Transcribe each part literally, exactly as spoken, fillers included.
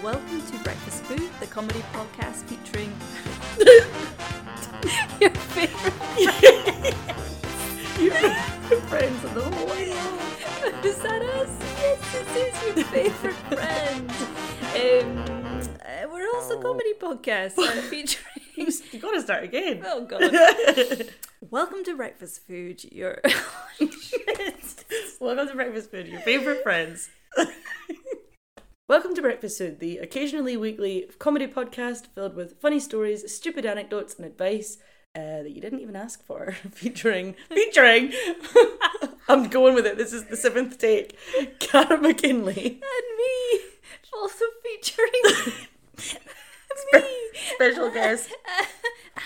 Welcome to Breakfast Food, the comedy podcast featuring your favourite friends. Your friends of the whole. Is that us? Yes, it is your favourite friend. Um, uh, we're also a comedy podcast uh, featuring... You've got to start again. Oh, God. Welcome to Breakfast Food, your... Welcome to Breakfast Food, your favourite friends. Welcome to Breakfast Food, the occasionally weekly comedy podcast filled with funny stories, stupid anecdotes and advice uh, that you didn't even ask for. Featuring, featuring, I'm going with it, this is the seventh take, Cara McKinley. And me, also featuring me. Spe- special guest.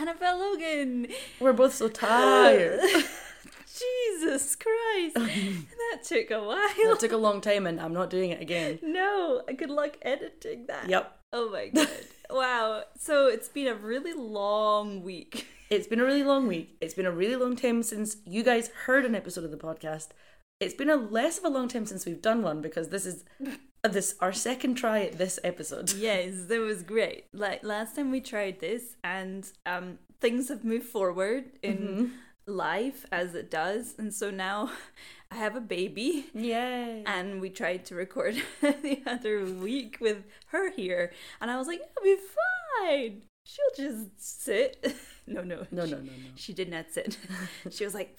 Annabelle Logan. We're both so tired. Jesus Christ. That took a while. That took a long time and I'm not doing it again. No, good luck editing that. Yep. Oh my God. Wow. So it's been a really long week. It's been a really long week. It's been a really long time since you guys heard an episode of the podcast. It's been a less of a long time since we've done one because this is this our second try at this episode. Yes, that was great. Like last time we tried this and um, things have moved forward in... Mm-hmm. Life as it does, and so now I have a baby. Yay! And we tried to record the other week with her here, and I was like, it'll be fine, she'll just sit. No, no, no, she, no, no, no. She did not sit. She was like,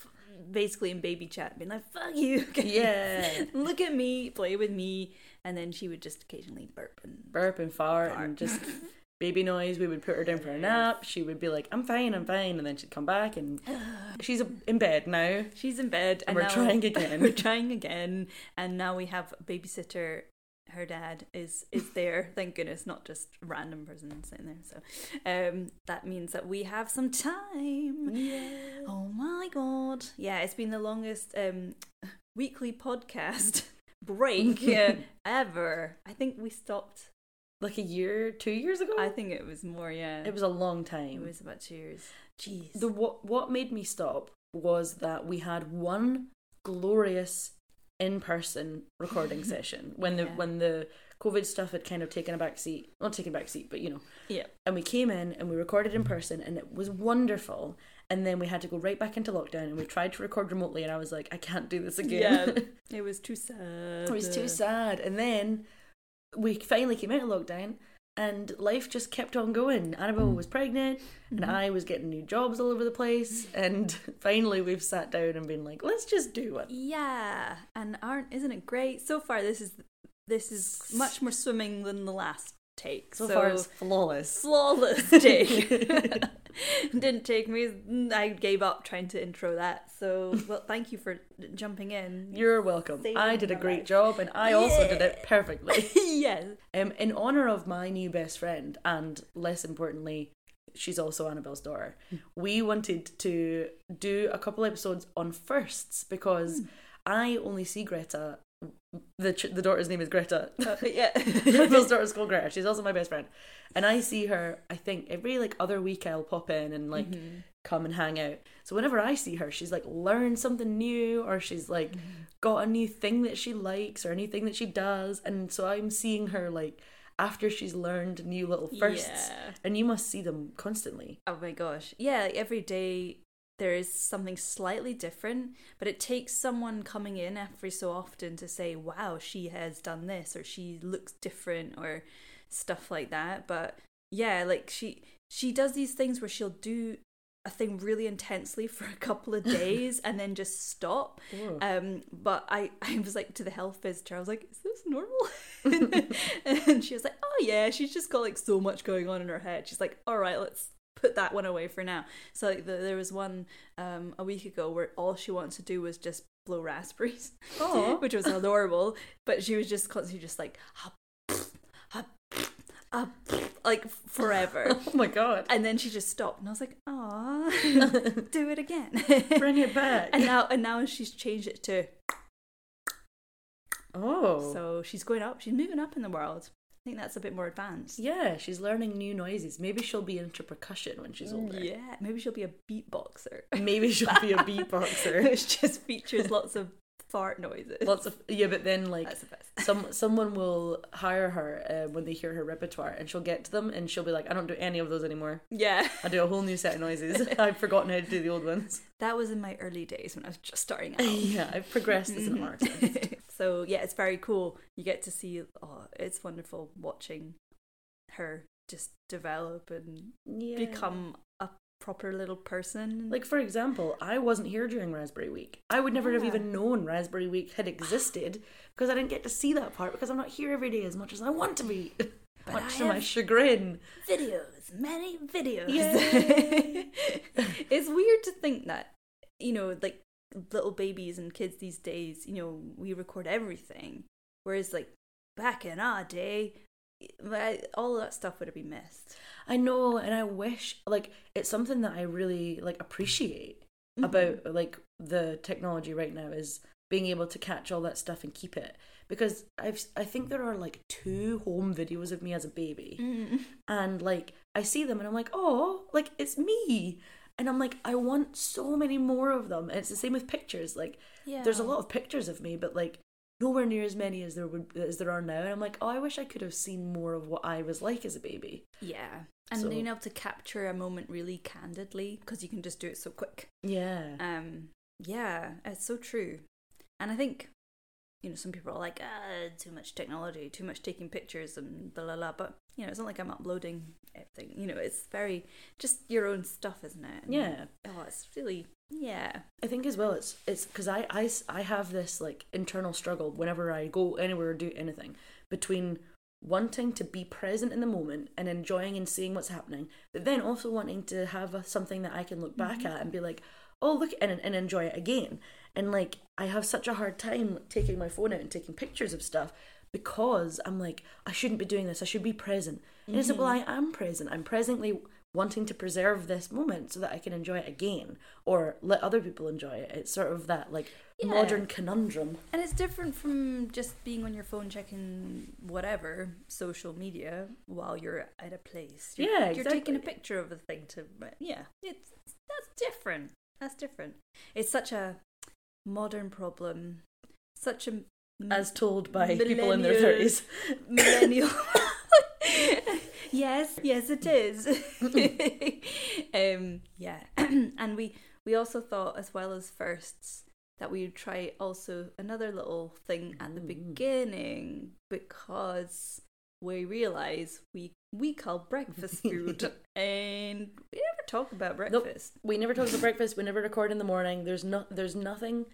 basically in baby chat, being like, "Fuck you, guys. Yeah, look at me, play with me," and then she would just occasionally burp and burp and fart, fart. and just. Baby noise. We would put her down for a nap. She would be like, I'm fine, I'm fine. And then she'd come back and she's in bed now. She's in bed. And, and we're trying again. We're trying again. And now we have a babysitter. Her dad is, is there. Thank goodness, not just a random person sitting there. So um, that means that we have some time. Yeah. Oh my God. Yeah, it's been the longest um, weekly podcast break uh, ever. I think we stopped... Like a year, two years ago? I think it was more, yeah. It was a long time. It was about two years. Jeez. The, what, what made me stop was that we had one glorious in-person recording session when the yeah. when the COVID stuff had kind of taken a back seat. Not taken a back seat, but you know. Yeah. And we came in and we recorded in person and it was wonderful. And then we had to go right back into lockdown and we tried to record remotely and I was like, I can't do this again. Yeah. It was too sad. It was too sad. And then... we finally came out of lockdown and life just kept on going. Annabelle was pregnant and mm-hmm. I was getting new jobs all over the place and finally we've sat down and been like, let's just do it. Yeah. And aren't isn't it great? So far this is this is much more swimming than the last take. So, so far it's flawless. Flawless take. Didn't take me. I gave up trying to intro that. So, well, thank you for jumping in. You're welcome. Saving I did a great life. job and I yeah. also did it perfectly. Yes. Um, in honour of my new best friend and less importantly, she's also Annabelle's daughter, mm. we wanted to do a couple episodes on firsts because mm. I only see Greta. The ch- the daughter's name is Greta. Uh, yeah. Annabelle's daughter's called Greta. She's also my best friend. And I see her, I think, every like other week I'll pop in and like mm-hmm. come and hang out. So whenever I see her, she's like learned something new or she's like mm-hmm. got a new thing that she likes or a new thing that she does. And so I'm seeing her like after she's learned new little firsts. Yeah. And you must see them constantly. Oh my gosh. Yeah, like every day. There is something slightly different, but it takes someone coming in every so often to say, wow, she has done this or she looks different or stuff like that. But yeah, like she she does these things where she'll do a thing really intensely for a couple of days and then just stop. Ooh. Um, but I, I was like to the health visitor, I was like, is this normal? And she was like, oh yeah, she's just got like so much going on in her head. She's like, all right, let's put that one away for now. So like, the, there was one um a week ago where all she wanted to do was just blow raspberries, oh. which was adorable. But she was just constantly just like hop, hop, hop, like forever. Oh my God! And then she just stopped, and I was like, "Aw, do it again, bring it back." And now, and now she's changed it to oh, so she's going up, she's moving up in the world. I think that's a bit more advanced. Yeah, she's learning new noises. Maybe she'll be into percussion when she's older. Yeah, maybe she'll be a beatboxer. Maybe she'll be a beatboxer. Which just features lots of fart noises. Lots of yeah, but then like that's the best. some someone will hire her uh, when they hear her repertoire, and she'll get to them, and she'll be like, "I don't do any of those anymore. Yeah, I do a whole new set of noises. I've forgotten how to do the old ones." That was in my early days when I was just starting out. Yeah, I've progressed as an artist. So yeah, it's very cool. You get to see. Oh, it's wonderful watching her just develop and yeah. become a proper little person. Like, for example, I wasn't here during Raspberry Week. I would never yeah. have even known Raspberry Week had existed because I didn't get to see that part because I'm not here every day as much as I want to be. But much to my chagrin. Videos, many videos. It's weird to think that, you know, like little babies and kids these days, you know, we record everything. Whereas, like, back in our day, all of that stuff would have been missed. I know, and I wish, like, it's something that I really, like, appreciate mm-hmm. about, like, the technology right now is being able to catch all that stuff and keep it. Because I've, I think there are, like, two home videos of me as a baby. Mm-hmm. And, like, I see them and I'm like, oh, like, it's me. And I'm like, I want so many more of them. And it's the same with pictures. Like, yeah. there's a lot of pictures of me, but, like, nowhere near as many as there would as there are now, and I'm like, oh, I wish I could have seen more of what I was like as a baby. Yeah, and so. Being able to capture a moment really candidly because you can just do it so quick. Yeah, um, yeah, it's so true. And I think, you know, some people are like, ah, too much technology, too much taking pictures, and blah blah blah. But you know, it's not like I'm uploading everything. You know, it's very just your own stuff, isn't it? And yeah. Oh, it's really. Yeah, I think as well it's it's because I, I, I have this like internal struggle whenever I go anywhere or do anything between wanting to be present in the moment and enjoying and seeing what's happening, but then also wanting to have a, something that I can look back mm-hmm. at and be like, oh look, and and enjoy it again. And like I have such a hard time taking my phone out and taking pictures of stuff because I'm like, I shouldn't be doing this, I should be present. Mm-hmm. And it's like, well, I am present. I'm presently wanting to preserve this moment so that I can enjoy it again or let other people enjoy it. It's sort of that like yeah. modern conundrum. And it's different from just being on your phone checking whatever, social media, while you're at a place. You're, yeah, exactly. You're taking a picture of a thing to, yeah, it's that's different. That's different. It's such a modern problem. Such a... As told by people in their thirties. Millennial. Yes, yes it is. um, yeah. And we, we also thought, as well as firsts, that we would try also another little thing at the beginning because we realise we we call breakfast food and we never talk about breakfast. Nope. We never talk about breakfast, we never record in the morning. There's no, there's nothing,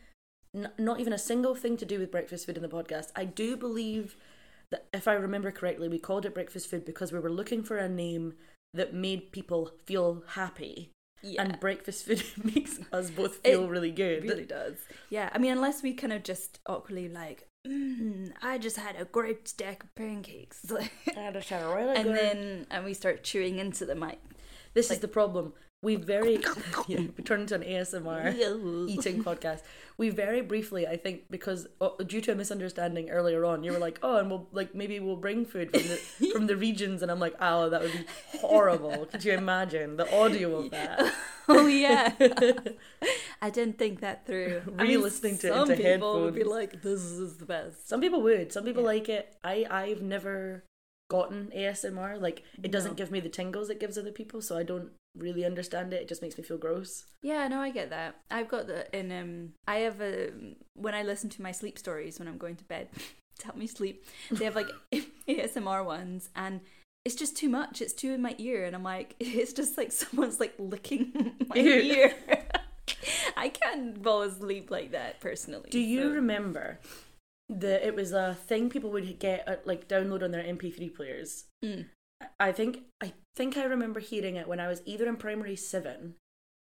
n- not even a single thing to do with breakfast food in the podcast. I do believe... that if I remember correctly, we called it breakfast food because we were looking for a name that made people feel happy. Yeah. And breakfast food makes us both feel it really good. It really does. Yeah, I mean, unless we kind of just awkwardly like, mm, I just had a great stack of pancakes. I just had a really and good... And then and we start chewing into the mic. This like, is the problem. We very... yeah, we turned into an A S M R eating podcast. We very briefly, I think, because uh, due to a misunderstanding earlier on, you were like, oh, and we'll like maybe we'll bring food from the, from the regions. And I'm like, oh, that would be horrible. Could you imagine the audio of that? Oh, yeah. I didn't think that through. Re-listening I mean, to it into headphones. Some people would be like, this is the best. Some people would. Some people yeah. like it. I, I've never... gotten A S M R, like it doesn't no. give me the tingles it gives other people, so I don't really understand it. It just makes me feel gross. Yeah, no, I get that. I've got the in um I have a when I listen to my sleep stories when I'm going to bed to help me sleep, they have like A S M R ones, and it's just too much. It's too in my ear, and I'm like, it's just like someone's like licking my ear. I can't fall asleep like that personally. Do you so. remember? The, it was a thing people would get uh, like download on their M P three players. Mm. I think I think I remember hearing it when I was either in primary seven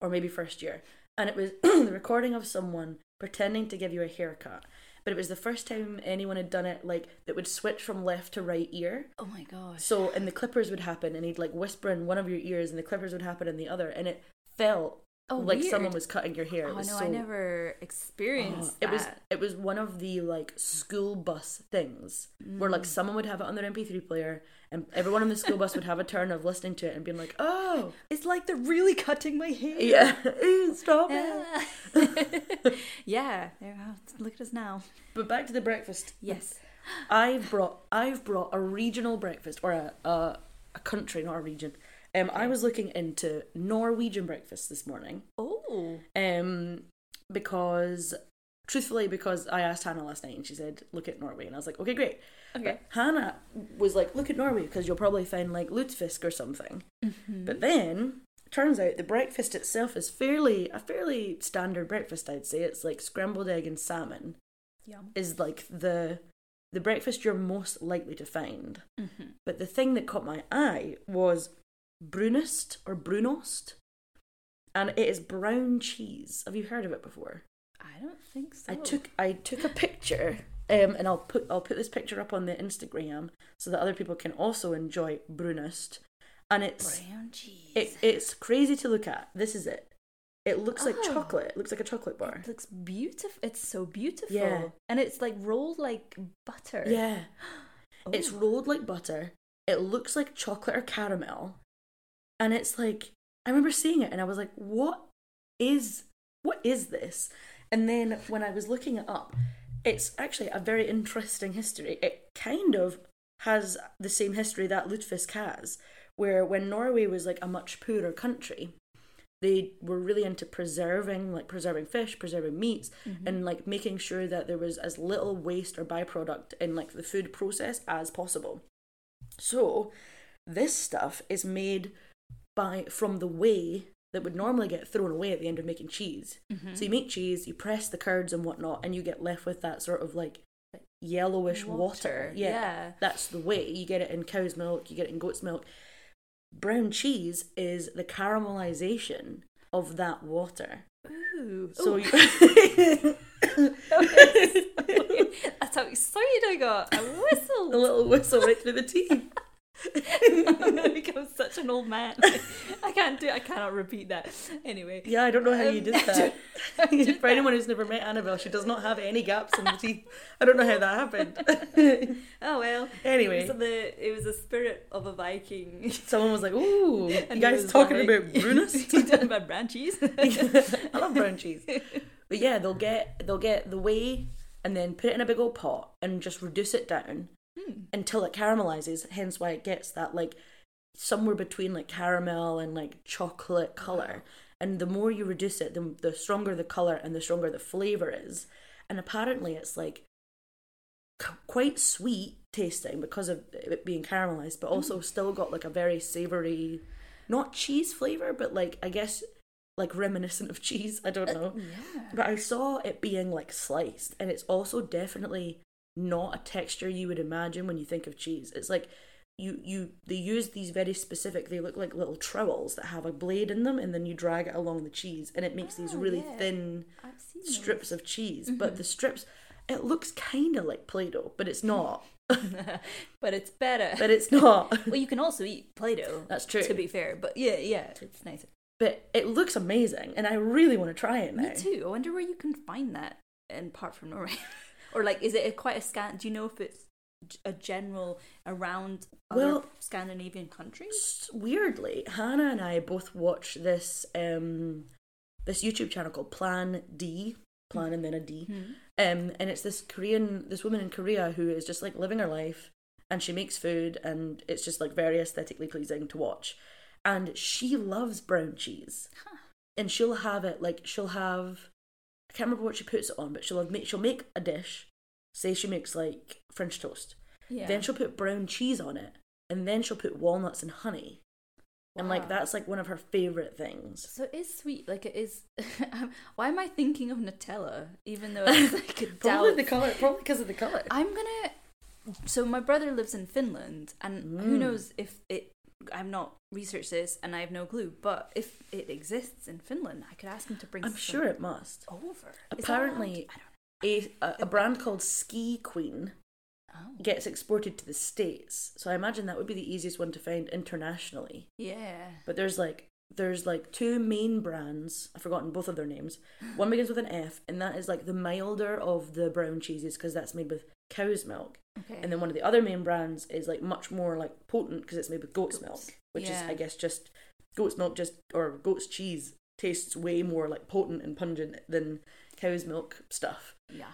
or maybe first year, and it was the recording of someone pretending to give you a haircut. But it was the first time anyone had done it like that would switch from left to right ear. Oh my gosh! So and the clippers would happen, and he'd like whisper in one of your ears, and the clippers would happen in the other, and it felt Oh, like weird. Someone was cutting your hair. It oh was no, so... I never experienced. Oh, that. It was it was one of the like school bus things mm. where like someone would have it on their M P three player, and everyone on the school bus would have a turn of listening to it and being like, "Oh, it's like they're really cutting my hair." Yeah, stop it. Yeah, look at us now. But back to the breakfast. Yes, I've brought I've brought a regional breakfast or a a, a country, not a region. Um, I was looking into Norwegian breakfast this morning. Oh. Um, because, truthfully, because I asked Hannah last night and she said, look at Norway. And I was like, okay, great. Okay. But Hannah was like, look at Norway because you'll probably find like lutefisk or something. Mm-hmm. But then, turns out the breakfast itself is fairly, a fairly standard breakfast, I'd say. It's like scrambled egg and salmon. Yum. Is like the... the breakfast you're most likely to find. Mm-hmm. But the thing that caught my eye was Brunost or Brunost, and it is brown cheese. Have you heard of it before? I don't think so. I took I took a picture, um, and I'll put I'll put this picture up on the Instagram so that other people can also enjoy Brunost. And it's brown cheese. It, it's crazy to look at. This is it. It looks oh. like chocolate. It looks like a chocolate bar. It looks beautiful. It's so beautiful. Yeah. And it's like rolled like butter. Yeah. Oh. It's rolled like butter. It looks like chocolate or caramel. And it's like, I remember seeing it and I was like, what is, what is this? And then when I was looking it up, it's actually a very interesting history. It kind of has the same history that lutefisk has, where when Norway was like a much poorer country, they were really into preserving, like preserving fish, preserving meats, mm-hmm. and like making sure that there was as little waste or byproduct in like the food process as possible. So this stuff is made by from the whey that would normally get thrown away at the end of making cheese. Mm-hmm. So you make cheese, you press the curds and whatnot, and you get left with that sort of like yellowish water. water. Yeah, yeah. That's the whey. You get it in cow's milk, you get it in goat's milk. Brown cheese is the caramelization of that water. Ooh. So Ooh. You... That's how excited I got. A whistle. A little whistle right through the teeth. I'm gonna become such an old man. I can't do it. I cannot repeat that. Anyway. Yeah, I don't know how um, you did that. For anyone who's never met Annabelle, she does not have any gaps in the teeth. I don't know how that happened. Oh well. Anyway, it was the it was the spirit of a Viking. Someone was like, "Ooh, and you guys talking like, about Brunost? You talking about brown cheese? I love brown cheese." But yeah, they'll get they'll get the whey and then put it in a big old pot and just reduce it down. Hmm. Until it caramelizes, hence why it gets that like somewhere between like caramel and like chocolate color. Wow. And the more you reduce it, the, the stronger the color and the stronger the flavor is. And apparently, it's like c- quite sweet tasting because of it being caramelized, but also mm. still got like a very savory, not cheese flavor, but like I guess like reminiscent of cheese. I don't know. Uh, yeah. But I saw it being like sliced, and it's also definitely not a texture you would imagine when you think of cheese. It's like you you they use these very specific, they look like little trowels that have a blade in them, and then you drag it along the cheese and it makes oh, these really yeah. thin strips those. Of cheese. Mm-hmm. But the strips, it looks kind of like Play-Doh, but it's not. But it's better. But it's not. Well, you can also eat Play-Doh. That's true. To be fair, but yeah, yeah, it's nice. But it looks amazing, and I really want to try it now. Me too. I wonder where you can find that, and apart from Norway. Or, like, is it a, quite a scan? Do you know if it's a general around other well, Scandinavian countries? Weirdly, Hannah and I both watch this um, this YouTube channel called Plan D. Plan and then a D. Mm-hmm. Um, and it's this Korean, this woman in Korea who is just, like, living her life. And she makes food. And it's just, like, very aesthetically pleasing to watch. And she loves brown cheese. Huh. And she'll have it, like, she'll have... I can't remember what she puts it on, but she'll have make, she'll make a dish. Say she makes like French toast. Yeah. Then she'll put brown cheese on it, and then she'll put walnuts and honey. Wow. And like that's like one of her favorite things. So it is sweet, like it is. Why am I thinking of Nutella? Even though it's like a probably doubt. The color, probably because of the color. I'm gonna. So my brother lives in Finland, and mm. who knows if it. I've not researched this and I have no clue, but if it exists in Finland, I could ask him to bring I'm sure it must. Over. Apparently, I don't know. a, a brand called Ski Queen oh. gets exported to the States, so I imagine that would be the easiest one to find internationally. Yeah. But there's like There's like two main brands. I've forgotten both of their names. One begins with an F, and that is like the milder of the brown cheeses because that's made with cow's milk. Okay. And then one of the other main brands is like much more like potent because it's made with goat's, goat's. milk, which yeah. is I guess just goat's milk just or goat's cheese tastes way more like potent and pungent than cow's milk stuff. Yeah.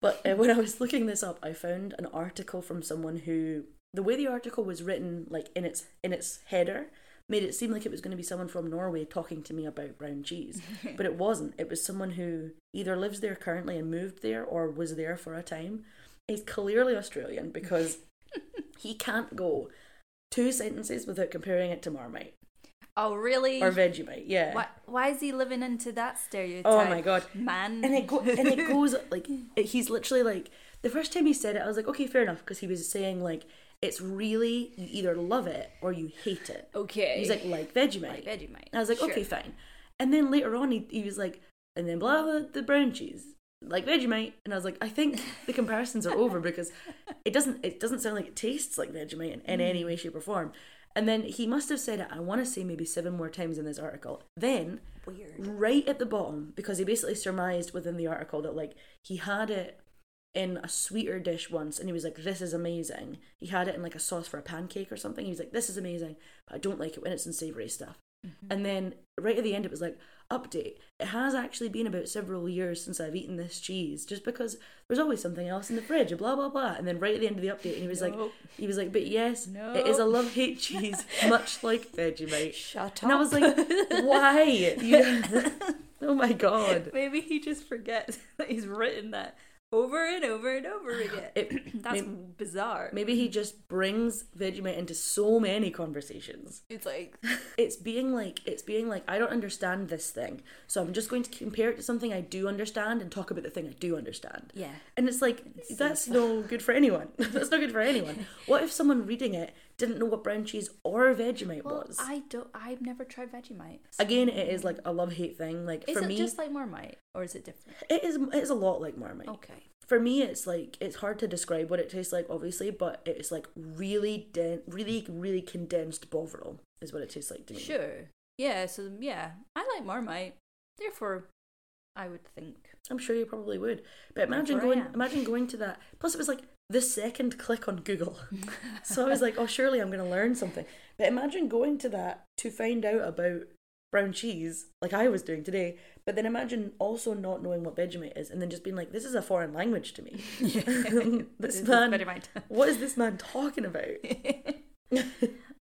But uh, when I was looking this up, I found an article from someone who the way the article was written, like in its in its header, made it seem like it was going to be someone from Norway talking to me about brown cheese. But it wasn't. It was someone who either lives there currently and moved there or was there for a time. He's clearly Australian because he can't go two sentences without comparing it to Marmite. Oh, really? Or Vegemite, yeah. Why, why is he living into that stereotype? Oh, my God. Man. And it, go, and it goes, like, it, he's literally like, the first time he said it, I was like, okay, fair enough, because he was saying, like, it's really, you either love it or you hate it. Okay. He's like, like Vegemite. Like Vegemite. And I was like, sure. Okay, fine. And then later on, he, he was like, and then blah, blah, the brown cheese. Like Vegemite. And I was like, I think the comparisons are over because it doesn't it doesn't sound like it tastes like Vegemite in, in mm. any way, shape or form. And then he must have said it, I want to say maybe seven more times in this article. Then, weird. Right at the bottom, because he basically surmised within the article that like he had it in a sweeter dish once and he was like, this is amazing. He had it in like a sauce for a pancake or something. He was like, this is amazing, but I don't like it when it's in savoury stuff. Mm-hmm. And then right at the end it was like, update, it has actually been about several years since I've eaten this cheese just because there's always something else in the fridge, blah blah blah. And then right at the end of the update and he was nope. like he was like but yes nope. it is a love-hate cheese much like Vegemite. Shut up. And I was like, why? You know? Oh my God, maybe he just forgets that he's written that over and over and over again. It, That's maybe, bizarre. Maybe he just brings Vegemite into so many conversations. It's like... It's being like, it's being like, I don't understand this thing, so I'm just going to compare it to something I do understand and talk about the thing I do understand. Yeah. And it's like, it's that's so... no good for anyone. That's not good for anyone. What if someone reading it didn't know what brown cheese or Vegemite well, was? I don't... I've never tried Vegemite. So. Again, it is like a love-hate thing. Like, is for it me, just like Marmite? Or is it different? It is, it is a lot like Marmite. Okay. For me, it's like, it's hard to describe what it tastes like, obviously, but it's like really, den- really, really condensed Bovril is what it tastes like to me. Sure. Yeah, so yeah, I like Marmite, therefore, I would think. I'm sure you probably would. But imagine going, imagine going to that. Plus, it was like the second click on Google. So I was like, oh, surely I'm going to learn something. But imagine going to that to find out about brown cheese, like I was doing today, but then imagine also not knowing what Vegemite is and then just being like, this is a foreign language to me. Yeah. this, this man, is what is this man talking about?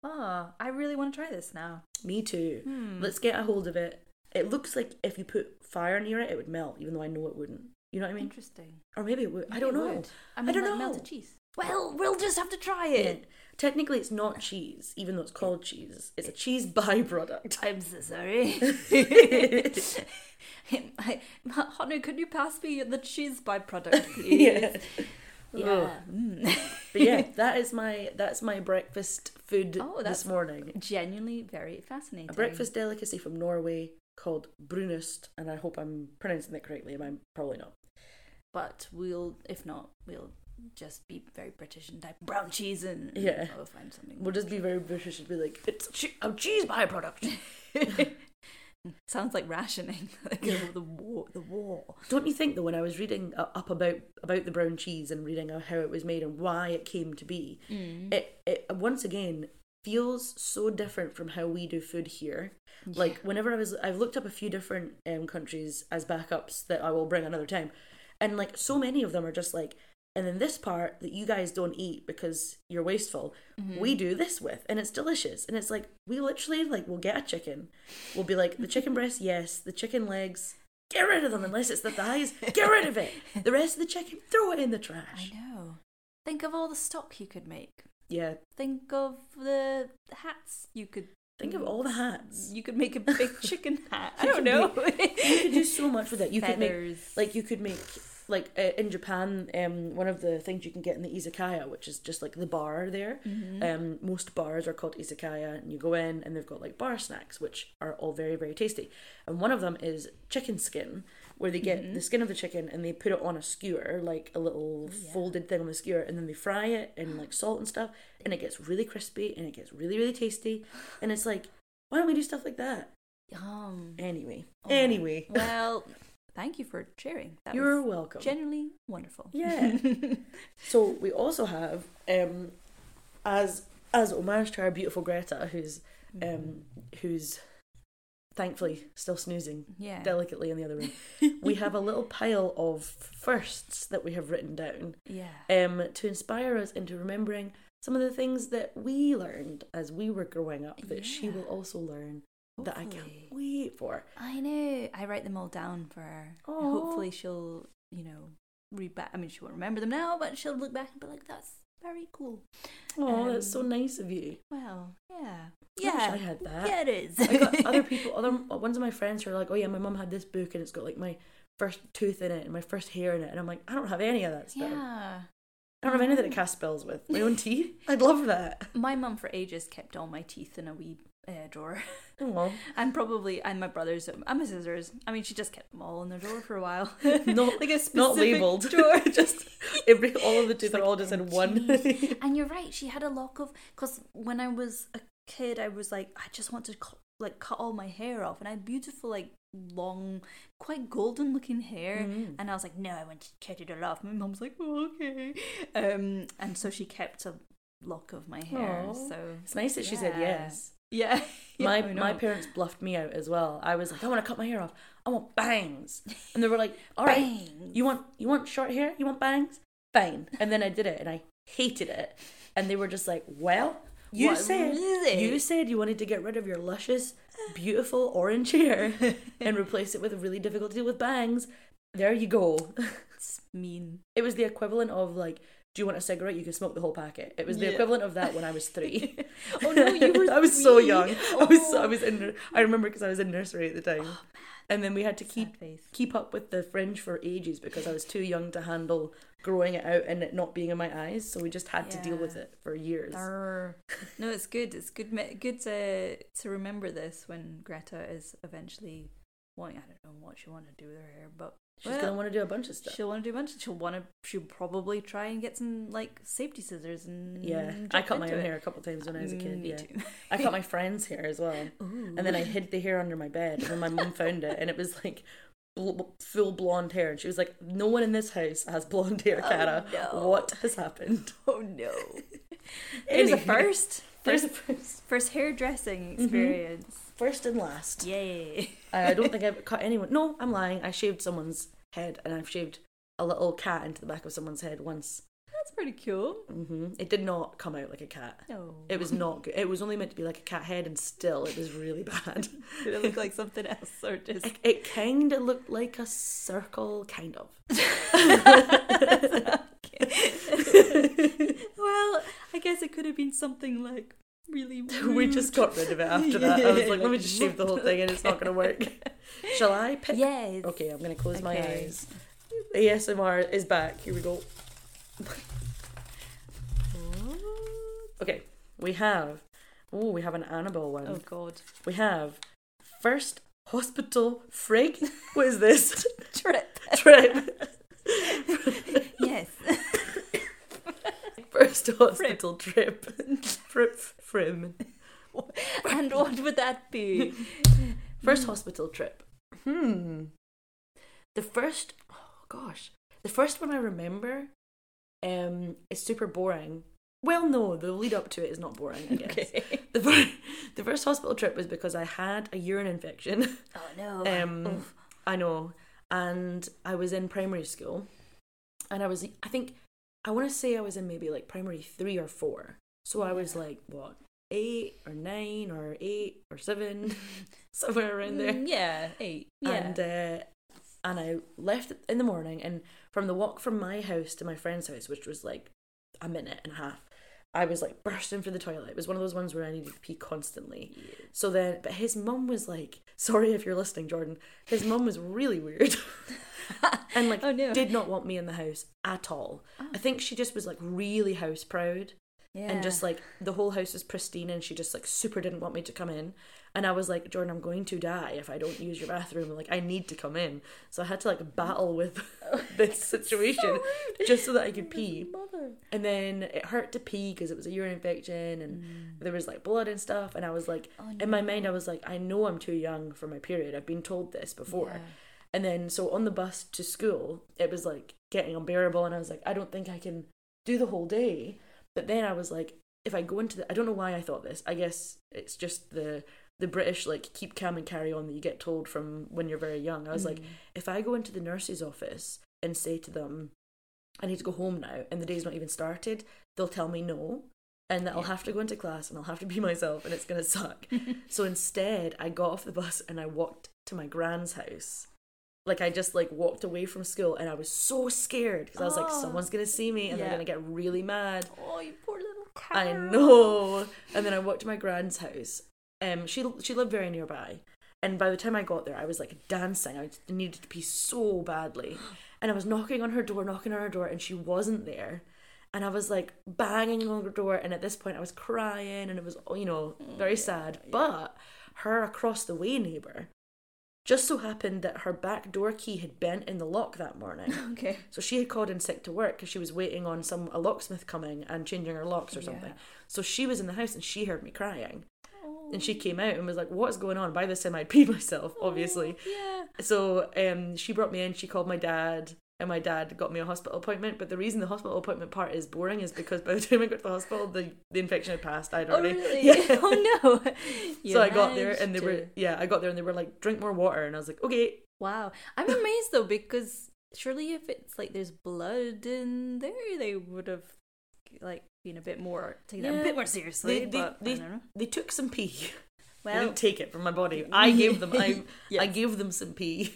Oh, I really want to try this now. Me too. Hmm. Let's get a hold of it. It looks like if you put fire near it, it would melt, even though I know it wouldn't. You know what I mean? Interesting. Or maybe it would. Maybe I don't know. Would. I, mean, I don't like know. Melted cheese. Well, we'll just have to try it. Yeah. Technically, it's not cheese, even though it's called cheese. It's a cheese byproduct. I'm so sorry. Honu, could you pass me the cheese byproduct, please? Yeah. Yeah. Mm. But yeah, that is my that's my breakfast food oh, that's this morning. Genuinely very fascinating. A breakfast delicacy from Norway called Brunost, and I hope I'm pronouncing that correctly. I'm probably not. But we'll, if not, we'll. Just be very British and type brown cheese and yeah. I'll find something. We'll just be very British and be like, it's a cheese byproduct. Sounds like rationing. Like, yeah. oh, the war, the war. Don't you think though? When I was reading up about about the brown cheese and reading how it was made and why it came to be, mm. it it once again feels so different from how we do food here. Yeah. Like whenever I was, I've looked up a few different um, countries as backups that I will bring another time, and like so many of them are just like. And then this part that you guys don't eat because you're wasteful, mm-hmm. we do this with, and it's delicious. And it's like, we literally, like, we'll get a chicken. We'll be like, the chicken breast, yes. The chicken legs, get rid of them unless it's the thighs. Get rid of it. The rest of the chicken, throw it in the trash. I know. Think of all the stock you could make. Yeah. Think of the hats you could Think of all the hats. You could make a big chicken hat. I don't know. Make, you could do so much with it. You Feathers. could make, like, you could make, like, uh, in Japan, um, one of the things you can get in the izakaya, which is just like the bar there. Mm-hmm. Um, most bars are called izakaya, and you go in, and they've got like bar snacks, which are all very, very tasty. And one of them is chicken skin, where they get mm-hmm. the skin of the chicken and they put it on a skewer, like a little yeah. folded thing on the skewer, and then they fry it in like salt and stuff, and it gets really crispy and it gets really, really tasty. And it's like, why don't we do stuff like that? Um. Anyway. Oh anyway. My. Well, thank you for sharing. That You're was welcome. Genuinely wonderful. Yeah. So we also have, um, as as homage to our beautiful Greta, who's um who's thankfully still snoozing yeah. delicately in the other room, we have a little pile of firsts that we have written down. Yeah. Um, to inspire us into remembering some of the things that we learned as we were growing up that yeah. she will also learn. Hopefully. That I can't wait for. I know. I write them all down for her. And hopefully she'll, you know, read back. I mean, she won't remember them now, but she'll look back and be like, that's very cool. Oh, um, that's so nice of you. Well, yeah. Yeah. I wish I had that. Yeah, it is. I got other people, other ones of my friends who are like, oh yeah, my mum had this book and it's got like my first tooth in it and my first hair in it. And I'm like, I don't have any of that stuff. Yeah. I don't have anything to cast spells with. My own teeth? I'd love that. My mum for ages kept all my teeth in a wee uh, drawer. Oh. And probably, and my brothers, and my sisters. I mean, she just kept them all in their drawer for a while. Not, like a specific not labelled. Drawer. Just every, all of the teeth are like, all just in one. And you're right, she had a lock of, because when I was a kid, I was like, I just want to cu- like cut all my hair off. And I had beautiful, like, long, quite golden looking hair, mm. and I was like, no, I want to cut it all off. My mum's like, oh, okay, um, and so she kept a lock of my hair. Aww. So it's nice that yeah. she said yes. Yeah, yeah. My oh, no. my parents bluffed me out as well. I was like, I want to cut my hair off. I want bangs, and they were like, all right, bangs. you want you want short hair? You want bangs? Fine. And then I did it, and I hated it. And they were just like, well, you what said really? you said you wanted to get rid of your luscious, beautiful orange hair and replace it with a really difficult to deal with bangs. There you go. It's mean. It was the equivalent of like, do you want a cigarette? You can smoke the whole packet. It was yeah. the equivalent of that when I was three. Oh no, you were. I was three. So young. Oh. I was. So, I was in. I remember because I was in nursery at the time. Oh, man. And then we had to keep keep up with the fringe for ages because I was too young to handle growing it out and it not being in my eyes. So we just had yeah. to deal with it for years. Arr. No, it's good. It's good. Good to to remember this when Greta is eventually wanting. I don't know what she wants to do with her hair, but she's well, gonna want to do a bunch of stuff. She'll want to do a bunch. Of, she'll want to. She'll probably try and get some like safety scissors and yeah. I cut my own it. hair a couple of times when I was a kid. Me yeah. too. I cut my friend's hair as well, ooh. And then I hid the hair under my bed. And then my mum found it, and it was like bl- full blonde hair. And she was like, "No one in this house has blonde hair, Cara. Oh, no. What has happened? Oh no! There's anyway. a first. There's a first. First hairdressing experience. Mm-hmm. First and last. Yay. uh, I don't think I've cut anyone. No, I'm lying. I shaved someone's head and I've shaved a little cat into the back of someone's head once. That's pretty cool. Mm-hmm. It did not come out like a cat. No. It was not good. It was only meant to be like a cat head and still it was really bad. Did it look like something else or just... It, it kind of looked like a circle, kind of. Well, I guess it could have been something like... really rude. We just got rid of it after that. Yeah. I was like, let me just shave the whole thing and it's not going to work. Shall I pick? Yes. Okay, I'm going to close okay. my eyes. A S M R is back. Here we go. Okay, we have... Oh, we have an Annabelle one. Oh, God. We have first hospital frig. What is this? Trip. Trip. Yes. First hospital trip. Trip. Frim. And what would that be? First hospital trip. Hmm. The first, oh gosh, the first one I remember um, is super boring. Well, no, the lead up to it is not boring, I guess. Okay. The, first, the first hospital trip was because I had a urine infection. Oh, no. Um, Oof. I know. And I was in primary school. And I was, I think... I want to say I was in maybe like primary three or four. So I was like, what, eight or nine or eight or seven, somewhere around there. Yeah, eight. Yeah. And, uh, and I left in the morning and from the walk from my house to my friend's house, which was like a minute and a half, I was like bursting for the toilet. It was one of those ones where I needed to pee constantly. Yeah. So then, but his mum was like, sorry if you're listening, Jordan. His mum was really weird. And like, oh, no. did not want me in the house at all. Oh. I think she just was like really house proud. Yeah. And just like the whole house is pristine and she just like super didn't want me to come in. And I was like, Jordan, I'm going to die if I don't use your bathroom. Like, I need to come in. So I had to like battle with this situation so just so that I could pee. And then it hurt to pee because it was a urine infection and mm. there was like blood and stuff. And I was like, oh, no. in my mind, I was like, I know I'm too young for my period. I've been told this before. Yeah. And then so on the bus to school, it was like getting unbearable. And I was like, I don't think I can do the whole day. But then I was like, if I go into the... I don't know why I thought this. I guess it's just the the British, like, keep calm and carry on that you get told from when you're very young. I was mm. like, if I go into the nurse's office and say to them, I need to go home now, and the day's not even started, they'll tell me no, and that yeah. I'll have to go into class and I'll have to be myself and it's going to suck. So instead, I got off the bus and I walked to my gran's house. Like, I just, like, walked away from school and I was so scared because oh. I was like, someone's going to see me and yeah. they're going to get really mad. Oh, you poor little cow. I know. And then I walked to my grand's house. Um, she she lived very nearby. And by the time I got there, I was, like, dancing. I needed to pee so badly. And I was knocking on her door, knocking on her door, and she wasn't there. And I was, like, banging on her door. And at this point, I was crying and it was, you know, very yeah, sad. Yeah. But her across-the-way neighbour... just so happened that her back door key had bent in the lock that morning. Okay. So she had called in sick to work because she was waiting on some a locksmith coming and changing her locks or something. Yeah. So she was in the house and she heard me crying. Oh. And she came out and was like, what's going on? By this time I'd peed myself, obviously. Oh, yeah. So um, she brought me in, she called my dad, and my dad got me a hospital appointment. But the reason the hospital appointment part is boring is because by the time I got to the hospital, the, the infection had passed. I'd already... Oh, really? Yeah. Oh, no. You so I got there and they to... were... Yeah, I got there and they were like, drink more water. And I was like, okay. Wow. I'm amazed, though, because surely if it's like there's blood in there, they would have like been a bit more... Taken yeah. it a bit more seriously. They, they, but they, I don't know. They took some pee. Well, they didn't take it from my body. I gave them... I, yes. I gave them some pee.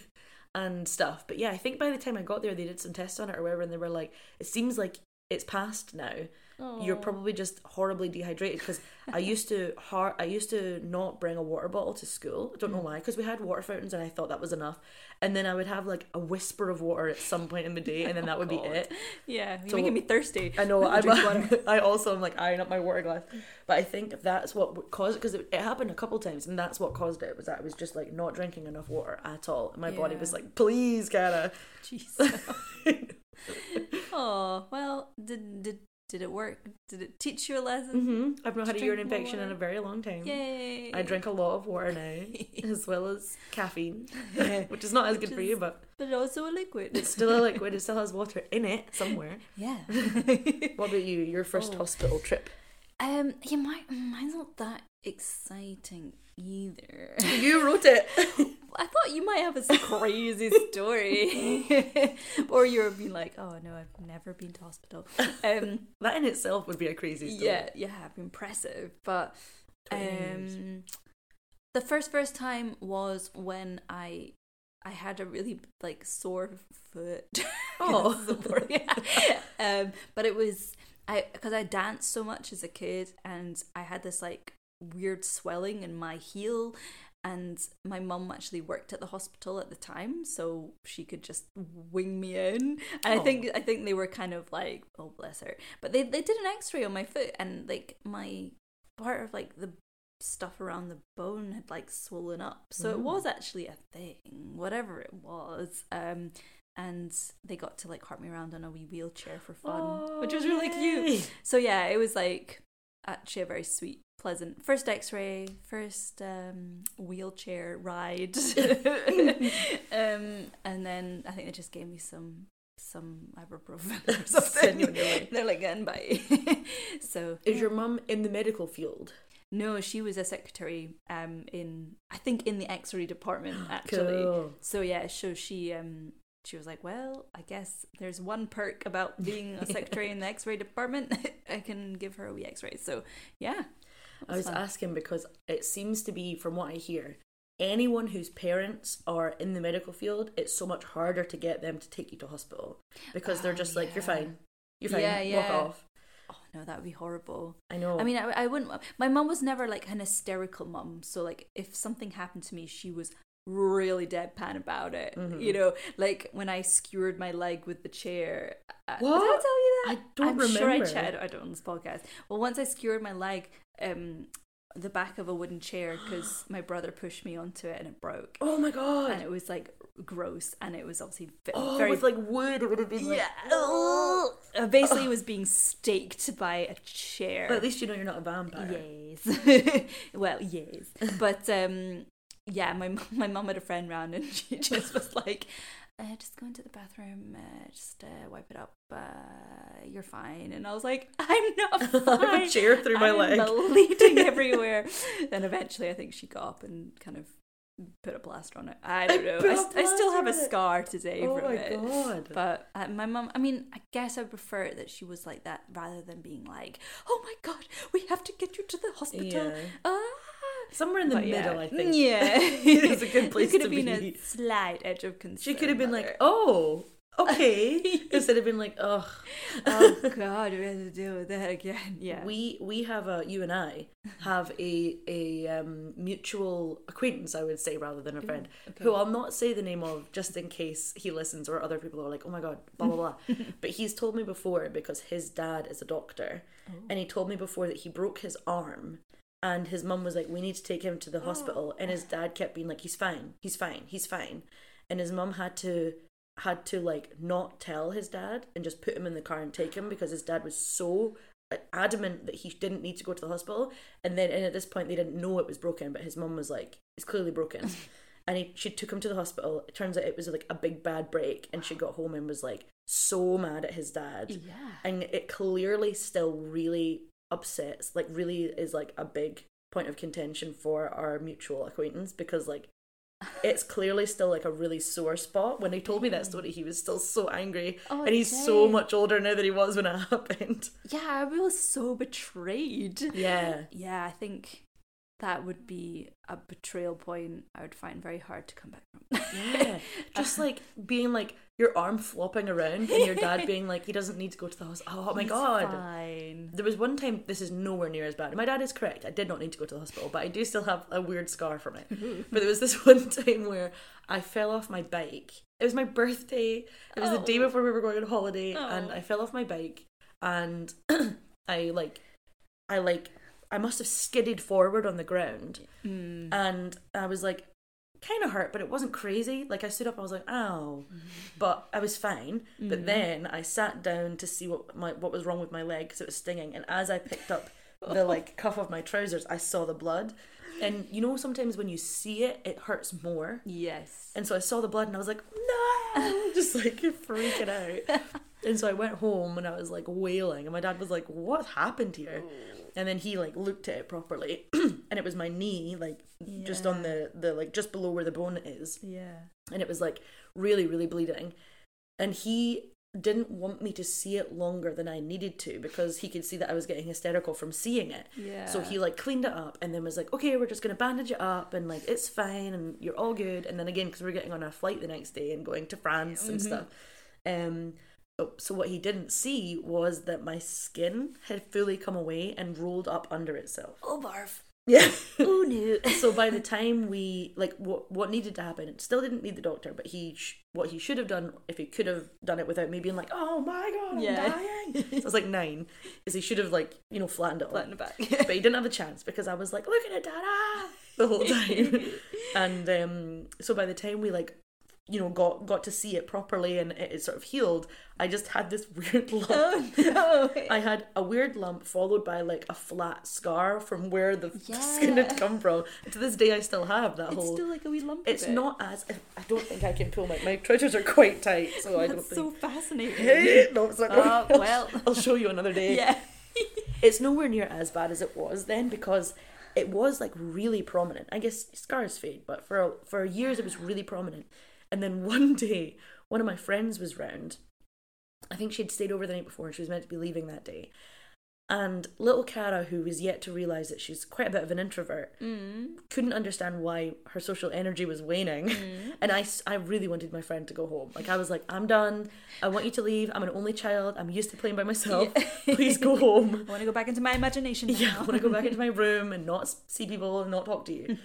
And stuff, but yeah, I think by the time I got there, they did some tests on it or whatever, and they were like, "It seems like it's passed now. Aww. You're probably just horribly dehydrated." Because I used to, har- I used to not bring a water bottle to school. I don't mm. know why, because we had water fountains, and I thought that was enough. And then I would have like a whisper of water at some point in the day, and then that would oh, be God. it. Yeah, you're so, making me thirsty. I know. I'm a, I also am like eyeing up my water glass, but I think that's what caused it because it, it happened a couple times, and that's what caused it. Was that I was just like not drinking enough water at all, and my yeah. body was like, "Please, Cara." Jesus. Oh well, did did did it work? Did it teach you a lesson? Mm-hmm. I've not had a urine infection in a very long time. Yay! I drink a lot of water now, as well as caffeine, which is not as which good is, for you, but but also a liquid. It's still a liquid. It still has water in it somewhere. Yeah. What about you? Your first oh. hospital trip? Um, yeah, my mine's not that exciting either. You wrote it. I thought you might have a crazy story. Or you're being like, oh no, I've never been to hospital. Um, that in itself would be a crazy story. Yeah, yeah, impressive. But um, the first first time was when I I had a really like sore foot. Oh, sore, yeah. um, but it was I because I danced so much as a kid, and I had this like weird swelling in my heel. And my mum actually worked at the hospital at the time, so she could just wing me in. And oh. I think I think they were kind of like, oh bless her. But they they did an X-ray on my foot, and like my part of like the stuff around the bone had like swollen up. So mm. it was actually a thing, whatever it was. Um, and they got to like cart me around on a wee wheelchair for fun, oh, which was really yay. cute. So yeah, it was like actually a very sweet. Pleasant first X-ray, first um, wheelchair ride, um, and then I think they just gave me some some ibuprofen or something. They're like, "And bye." So, is your mum in the medical field? No, she was a secretary. Um, in I think in the X-ray department actually. Cool. So yeah, so she um. She was like, well, I guess there's one perk about being a secretary in the X-ray department. I can give her a wee X-ray. So, yeah. I was fun. asking because it seems to be, from what I hear, anyone whose parents are in the medical field, it's so much harder to get them to take you to hospital. Because oh, they're just like, yeah. you're fine. You're fine. Yeah, yeah. Walk off. Oh, no, that would be horrible. I know. I mean, I, I wouldn't... My mum was never like an hysterical mum. So, like, if something happened to me, she was really deadpan about it. Mm-hmm. You know, like when I skewered my leg with the chair. What? Did I tell you that? I don't I'm remember. I'm sure I, ch- I don't on this podcast. Well, once I skewered my leg, um, the back of a wooden chair, because my brother pushed me onto it and it broke. Oh my god! And it was like gross, and it was obviously v- oh, very with like wood. It would have been like, yeah. Oh. Basically, oh. It was being staked by a chair. But at least you know you're not a vampire. Yes. Well, yes. But um, yeah, my my mum had a friend round, and she just was like, Uh, just go into the bathroom, uh, just uh, wipe it up, uh, you're fine. And I was like, I'm not fine. I have a chair through my I'm leg. I'm bleeding everywhere. And eventually I think she got up and kind of put a plaster on it. I don't know. I, I still have a scar today oh from it. Oh my god. But uh, my mum, I mean, I guess I prefer it that she was like that rather than being like, oh my god, we have to get you to the hospital. Yeah. Ah. Somewhere in the but middle, yeah. I think. Yeah. It is a good place to be. It could have been be. a slight edge of concern. She could have been mother. like, oh, okay. Instead of being like, ugh. Oh, God, we have to deal with that again. Yeah. We we have a, you and I, have a, a um, mutual acquaintance, I would say, rather than a friend, okay. who I'll not say the name of just in case he listens or other people are like, oh my God, blah, blah, blah. But he's told me before, because his dad is a doctor, oh. and he told me before that he broke his arm. And his mum was like, we need to take him to the hospital. And his dad kept being like, he's fine, he's fine, he's fine. And his mum had to, had to like not tell his dad and just put him in the car and take him, because his dad was so adamant that he didn't need to go to the hospital. And then and at this point, they didn't know it was broken, but his mum was like, it's clearly broken. And he, she took him to the hospital. It turns out it was like a big bad break. And she got home and was like so mad at his dad. Yeah. And it clearly still really... upsets, like really is like a big point of contention for our mutual acquaintance, because like it's clearly still like a really sore spot. When he told me that story, he was still so angry. Oh, and he's dang. so much older now than he was when it happened. Yeah, I was so betrayed. Yeah. Yeah, I think that would be a betrayal point I would find very hard to come back from. Yeah. Just like being like your arm flopping around and your dad being like, he doesn't need to go to the hospital. Oh my He's god. Fine. There was one time, this is nowhere near as bad. My dad is correct. I did not need to go to the hospital, but I do still have a weird scar from it. But there was this one time where I fell off my bike. It was my birthday. It was oh. the day before we were going on holiday oh. and I fell off my bike and I like, I like, I must have skidded forward on the ground mm. and I was like kind of hurt, but it wasn't crazy. Like I stood up, I was like, ow, mm. but I was fine. Mm. But then I sat down to see what my what was wrong with my leg, because it was stinging. And as I picked up the like cuff of my trousers, I saw the blood. And you know, sometimes when you see it, it hurts more. Yes. And so I saw the blood and I was like, no, just like freaking out. And so I went home and I was like wailing, and my dad was like, what happened here? Oh. And then he like looked at it properly and it was my knee, like yeah. just on the, the like just below where the bone is. Yeah. And it was like really, really bleeding. And he didn't want me to see it longer than I needed to, because he could see that I was getting hysterical from seeing it. Yeah. So he like cleaned it up and then was like, okay, we're just going to bandage it up and like it's fine and you're all good. And then again, because we're getting on a flight the next day and going to France mm-hmm. and stuff. Um. So what he didn't see was that my skin had fully come away and rolled up under itself. Oh, barf. Yeah. Oh, no. So by the time we, like, what what needed to happen, it still didn't need the doctor, but he sh- what he should have done, if he could have done it without me being like, oh my God, I'm yeah. dying. So I was like nine, is he should have, like, you know, flattened it all. Flattened it back. But he didn't have a chance, because I was like, look at it, Dada, the whole time. And um, so by the time we, like, you know, got got to see it properly and it, it sort of healed, I just had this weird lump. Oh, no. I had a weird lump followed by like a flat scar from where the yeah. skin had come from. To this day I still have that it's whole... It's still like a wee lump. It's not as... I don't think I can pull my... My trousers are quite tight, so I don't think... That's so fascinating. No, it's not... Uh, well... I'll show you another day. Yeah. It's nowhere near as bad as it was then, because... it was like really prominent. I guess scars fade, but for for years it was really prominent. And then one day, one of my friends was round. I think she'd stayed over the night before and she was meant to be leaving that day. And little Cara, who was yet to realise that she's quite a bit of an introvert, mm. couldn't understand why her social energy was waning. Mm. And I, I really wanted my friend to go home. Like, I was like, I'm done. I want you to leave. I'm an only child. I'm used to playing by myself. Yeah. Please go home. I want to go back into my imagination now. Yeah, I want to go back into my room and not see people and not talk to you.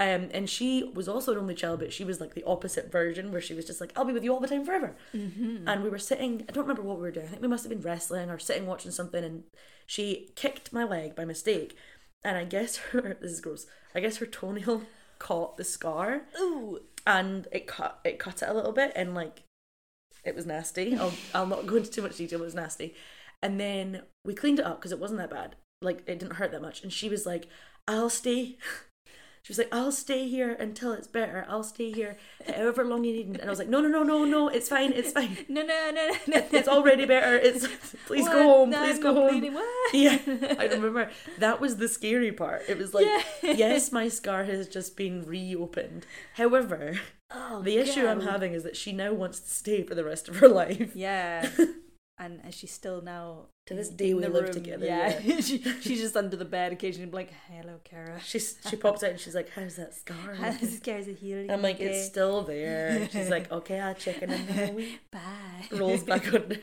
Um, and she was also an only child, but she was like the opposite version, where she was just like, I'll be with you all the time forever. Mm-hmm. And we were sitting, I don't remember what we were doing, I think we must have been wrestling or sitting watching something, and she kicked my leg by mistake, and I guess her, this is gross, I guess her toenail caught the scar. Ooh. And it cut it cut it a little bit, and like it was nasty. I'll, I'll not go into too much detail, but it was nasty. And then we cleaned it up because it wasn't that bad, like it didn't hurt that much. And she was like, I'll stay she was like I'll stay here until it's better, I'll stay here however long you need. And I was like, no no no no no it's fine it's fine no no no no, no. It's already better, it's please what? go home no, please I'm go home bleeding. What? Yeah, I remember that was the scary part. It was like, yeah. Yes, my scar has just been reopened, however oh, the issue God. I'm having is that she now wants to stay for the rest of her life. Yeah. And she's still now... To this day we live room. together. Yeah. yeah. she, she's just under the bed occasionally like, hello, Cara. She's, she pops out and she's like, how's that scar? How's the scar's a healing? I'm like, okay. It's still there. And she's like, okay, I'll check in another week. Bye. Rolls back under.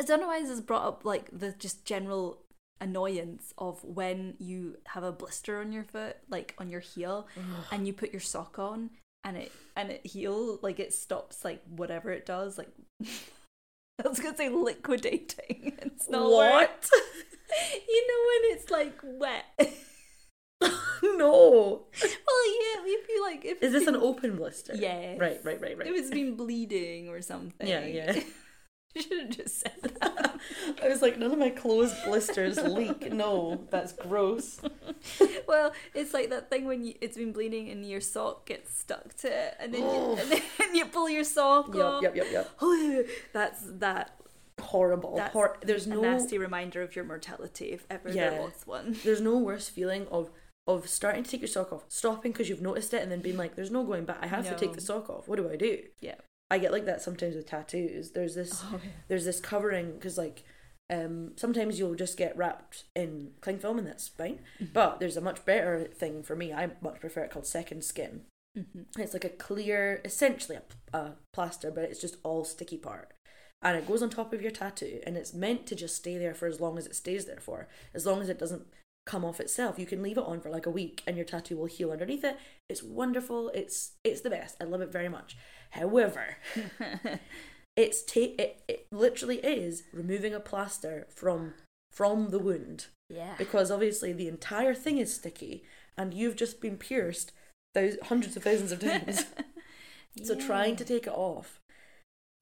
I don't know why this has brought up like the just general annoyance of when you have a blister on your foot, like on your heel, and you put your sock on and it and it heals, like it stops like whatever it does, like... I was going to say liquidating. It's not what? You know when it's like wet. No. Well, yeah, if you like... If Is this been... an open blister? Yeah. Right, right, right, right. If it's been bleeding or something. Yeah, yeah. You should have just said that. I was like, none of my clothes blisters leak. No, that's gross. Well, it's like that thing when you, it's been bleeding and your sock gets stuck to it, and then, you, and then you pull your sock yep, off. Yep, yep, yep, yep. That's that. Horrible. That's Hor- there's a no nasty reminder of your mortality if ever yeah. there was one. There's no worse feeling of of starting to take your sock off, stopping because you've noticed it, and then being like, there's no going back. I have no. to take the sock off. What do I do? Yeah. I get like that sometimes with tattoos. There's this, oh, yeah. there's this covering because like, um, sometimes you'll just get wrapped in cling film and that's fine. Mm-hmm. But there's a much better thing for me. I much prefer it, called second skin. Mm-hmm. It's like a clear, essentially a, a plaster, but it's just all sticky part, and it goes on top of your tattoo, and it's meant to just stay there for as long as it stays there for, as long as it doesn't come off itself. You can leave it on for like a week and your tattoo will heal underneath it. It's wonderful. It's it's the best. I love it very much. However, it's ta- it, it literally is removing a plaster from from the wound. Yeah. Because obviously the entire thing is sticky and you've just been pierced those hundreds of thousands of times. Yeah. So trying to take it off,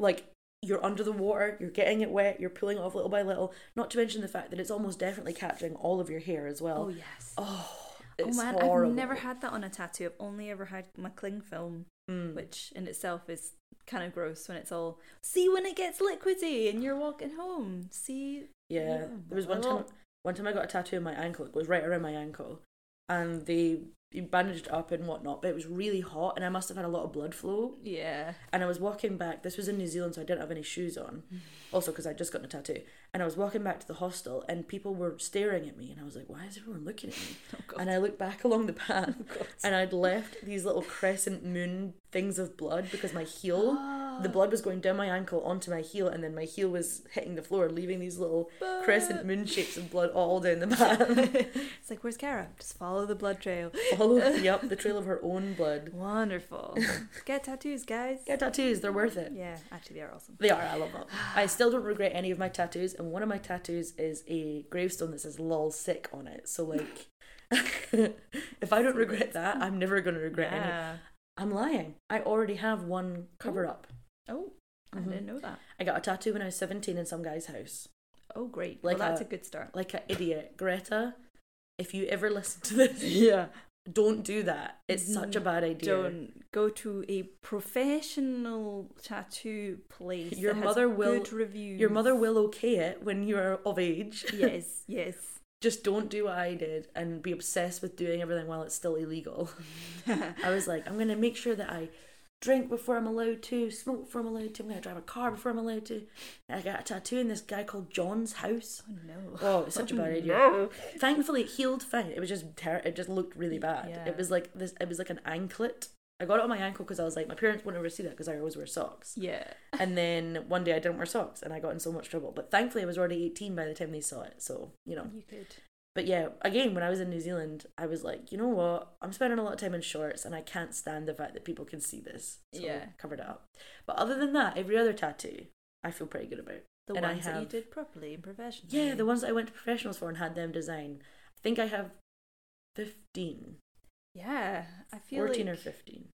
like, you're under the water, you're getting it wet, you're pulling it off little by little, not to mention the fact that it's almost definitely catching all of your hair as well. Oh, yes. Oh, it's oh, man, horrible. I've never had that on a tattoo. I've only ever had my cling film, mm. which in itself is kind of gross when it's all, see when it gets liquidy and you're walking home, see? Yeah, yeah. There was one time, one time I got a tattoo on my ankle. It was right around my ankle, and they bandaged up and whatnot, but it was really hot and I must have had a lot of blood flow. Yeah. And I was walking back, this was in New Zealand, so I didn't have any shoes on, also because I'd just gotten a tattoo, and I was walking back to the hostel and people were staring at me and I was like, why is everyone looking at me? Oh, and I looked back along the path oh, and I'd left these little crescent moon things of blood because my heel oh. the blood was going down my ankle onto my heel, and then my heel was hitting the floor, leaving these little but... crescent moon shapes of blood all down the path. It's like, where's Cara? Just follow the blood trail. Yep, the trail of her own blood. Wonderful. Get tattoos, guys. Get tattoos. They're worth it. Yeah, actually, they are awesome. They are. I love them. I still don't regret any of my tattoos, and one of my tattoos is a gravestone that says "lol sick" on it. So, like, if I don't regret that, I'm never going to regret yeah. any. I'm lying. I already have one cover up. Oh, I mm-hmm. didn't know that. I got a tattoo when I was seventeen in some guy's house. Oh, great. Like well, that's a, a good start. Like an idiot, Greta. If you ever listen to this, yeah. Don't do that. It's such a bad idea. Don't go to a professional tattoo place. Your that mother has will good reviews. Your mother will okay it when you are of age. Yes, yes. Just don't do what I did and be obsessed with doing everything while it's still illegal. I was like, I'm going to make sure that I drink before I'm allowed to, smoke before I'm allowed to, I'm going to drive a car before I'm allowed to. And I got a tattoo in this guy called John's house. Oh no. Oh, it's such oh, a bad idea. No. Thankfully it healed fine. It was just ter- it just looked really bad. Yeah. It was like this it was like an anklet. I got it on my ankle because I was like, my parents won't ever see that because I always wear socks. Yeah. And then one day I didn't wear socks and I got in so much trouble. But thankfully I was already eighteen by the time they saw it. So, you know. You could. But yeah, again, when I was in New Zealand, I was like, you know what? I'm spending a lot of time in shorts and I can't stand the fact that people can see this. So yeah. I covered it up. But other than that, every other tattoo, I feel pretty good about. The and ones I have, that you did properly and professionally. Yeah, the ones that I went to professionals for and had them design. I think I have fifteen. Yeah, I feel fourteen like or fifteen.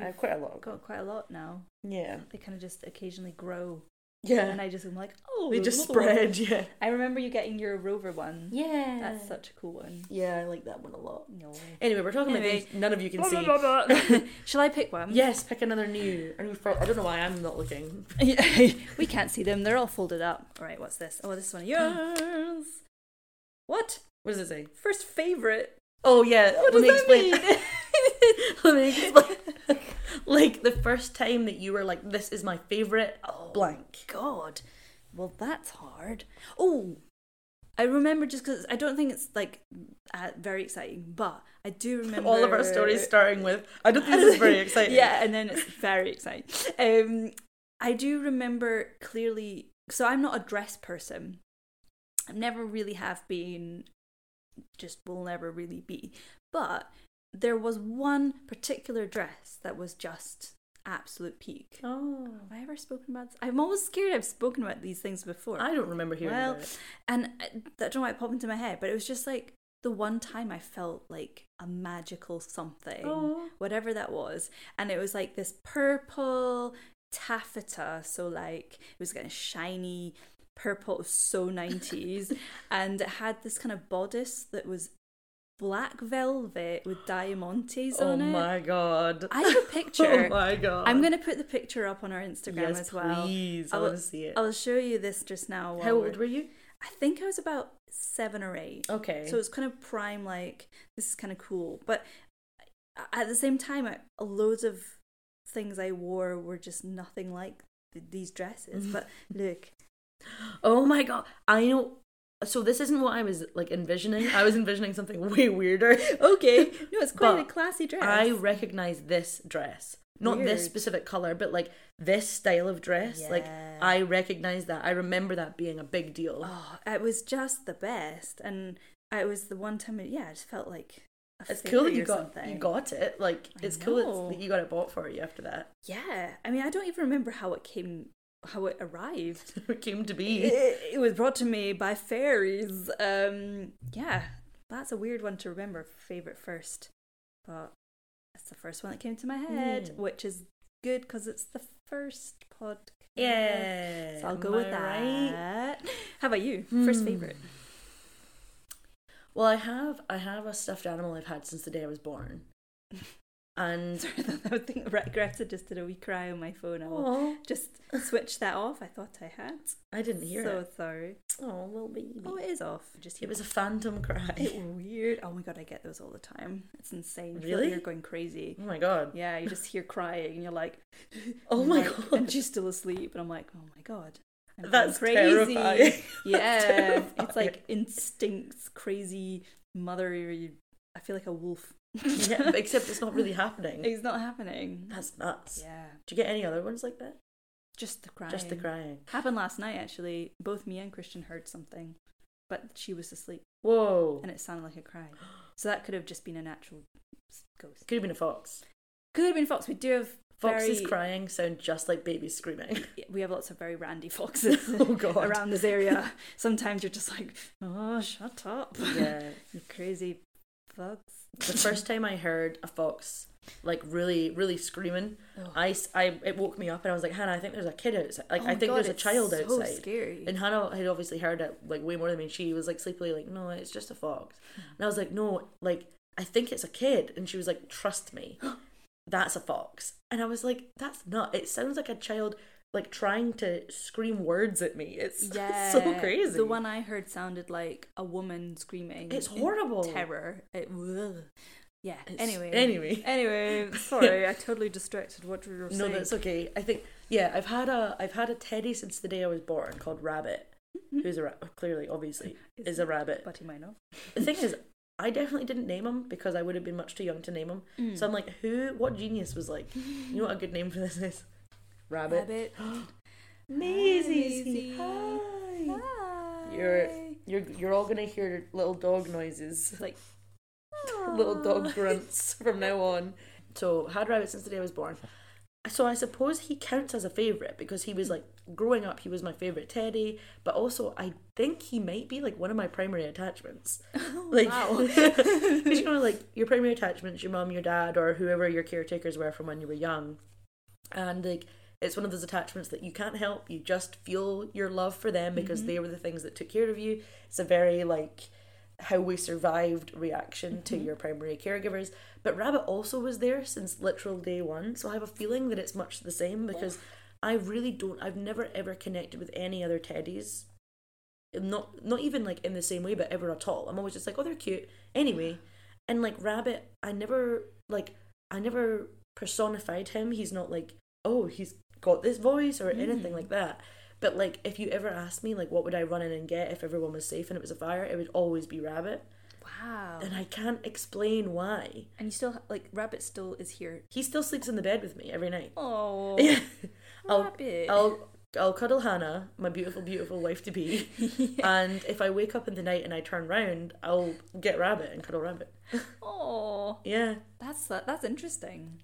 I have quite a lot. Got quite a lot now. Yeah. They kind of just occasionally grow. Yeah. And I just am like, oh, they just spread, one. Yeah. I remember you getting your Rover one. Yeah. That's such a cool one. Yeah, I like that one a lot. No. Anyway, we're talking anyway, about things none of you can blah, see. Blah, blah, blah. Shall I pick one? Yes, pick another new. Or new fro- I don't know why I'm not looking. We can't see them. They're all folded up. All right, what's this? Oh, this is one of yours. What? What does it say? First favourite. Oh, yeah. What Let does me that explain. Mean? Let me explain. Like the first time that you were like, this is my favourite oh, blank. God. Well, that's hard. Oh, I remember just because I don't think it's like uh, very exciting, but I do remember. All of our stories starting with, I don't think this is very exciting. Yeah, and then it's very exciting. Um, I do remember clearly, so I'm not a dress person. I never really have been, just will never really be. But there was one particular dress that was just absolute peak. Oh. Have I ever spoken about this? I'm always scared I've spoken about these things before. I don't remember hearing well, about it. And I, I don't know why it popped into my head, but it was just like the one time I felt like a magical something, oh. whatever that was. And it was like this purple taffeta. So like it was kind of shiny purple, so nineties. And it had this kind of bodice that was black velvet with diamantes oh on it. Oh my god. I have a picture. Oh my god. I'm going to put the picture up on our Instagram yes, as well. Please, I I'll, want to see it. I'll show you this just now. How old were you? I think I was about seven or eight. Okay. So it's kind of prime, like, this is kind of cool. But at the same time, I, loads of things I wore were just nothing like th- these dresses. But look. Oh my god. I know. So this isn't what I was like envisioning. I was envisioning something way weirder. Okay. No, it's quite a classy dress. I recognise this dress. Not Weird. This specific colour, but like this style of dress. Yeah. Like I recognise that. I remember that being a big deal. Oh, it was just the best. And it was the one time, it, yeah, I just felt like a It's cool that you got, you got it. Like it's cool that you got it bought for you after that. Yeah. I mean, I don't even remember how it came how it arrived. It came to be. It, it was brought to me by fairies. Um, yeah, that's a weird one to remember, favourite first. But that's the first one that came to my head, mm. which is good because it's the first podcast. Yeah. So I'll go with that. Right? How about you? Mm. First favourite? Well, I have, I have a stuffed animal I've had since the day I was born. And sorry, I would think Greta just did a wee cry on my phone. I will just switch that off. I thought I had. I didn't hear so it. So sorry. Oh, little baby. Oh, it is off. Just it was a phantom cry. It weird. Oh my god, I get those all the time. It's insane. Really? You feel like you're going crazy. Oh my god. Yeah, you just hear crying and you're like, oh my like, god. And she's still asleep, and I'm like, oh my god. I'm That's crazy. Terrifying. Yeah, That's terrifying. It's like instincts, crazy mother. I feel like a wolf. Yeah, except it's not really happening. It's not happening. That's nuts. Yeah. Do you get any other ones like that? Just the crying. Just the crying. Happened last night, actually. Both me and Christian heard something, but she was asleep. Whoa. And it sounded like a cry. So that could have just been a natural ghost. Could have been a fox. Could have been a fox. We do have foxes very... crying sound just like babies screaming. We have lots of very randy foxes oh, God. Around this area. Sometimes you're just like, oh, shut up. Yeah. You crazy fox. The first time I heard a fox like really really screaming oh. I, I it woke me up and I was like, Hannah, I think there's a kid outside, like oh I think God, there's a child so outside. It's so scary. And Hannah had obviously heard it like way more than me. She was like sleepily like, no, it's just a fox. And I was like, no, like I think it's a kid. And she was like, trust me, that's a fox. And I was like, that's not, it sounds like a child like trying to scream words at me. It's yeah, so crazy. The one I heard sounded like a woman screaming. It's horrible. Terror. It, yeah. It's, anyway. Anyway. Anyway. Sorry, I totally distracted what we were saying. No, that's okay. I think yeah. I've had a I've had a teddy since the day I was born called Rabbit. Mm-hmm. Who's a rabbit? Clearly, obviously, is, is a rabbit. But he might not. The thing is, I definitely didn't name him because I would have been much too young to name him. Mm. So I'm like, who? What genius was like? You know what a good name for this is. Rabbit. Rabbit. Maisie. Hi. Hi. You're You're you're all gonna hear little dog noises, like little dog grunts from now on. So had rabbits since the day I was born. So I suppose he counts as a favourite because he was like, growing up, he was my favourite teddy, but also I think he might be like one of my primary attachments. Oh, like, wow. Because you know, like your primary attachments, your mum, your dad, or whoever your caretakers were from when you were young. And like, it's one of those attachments that you can't help, you just feel your love for them because mm-hmm. they were the things that took care of you. It's a very like, how we survived reaction mm-hmm. to your primary caregivers. But Rabbit also was there since literal day one, so I have a feeling that it's much the same because I really don't, I've never ever connected with any other teddies, not not even like in the same way, but ever at all. I'm always just like, oh, they're cute anyway. And like Rabbit, I never like I never personified him. He's not like, oh, he's got this voice or mm. anything like that. But, like, if you ever asked me, like, what would I run in and get if everyone was safe and it was a fire, it would always be Rabbit. Wow. And I can't explain why. And you still, like, Rabbit still is here. He still sleeps in the bed with me every night. Oh. Yeah. Rabbit. I'll, I'll, I'll cuddle Hannah, my beautiful, beautiful wife-to-be. Yeah. And if I wake up in the night and I turn round, I'll get Rabbit and cuddle Rabbit. Oh. Yeah. That's, that's interesting.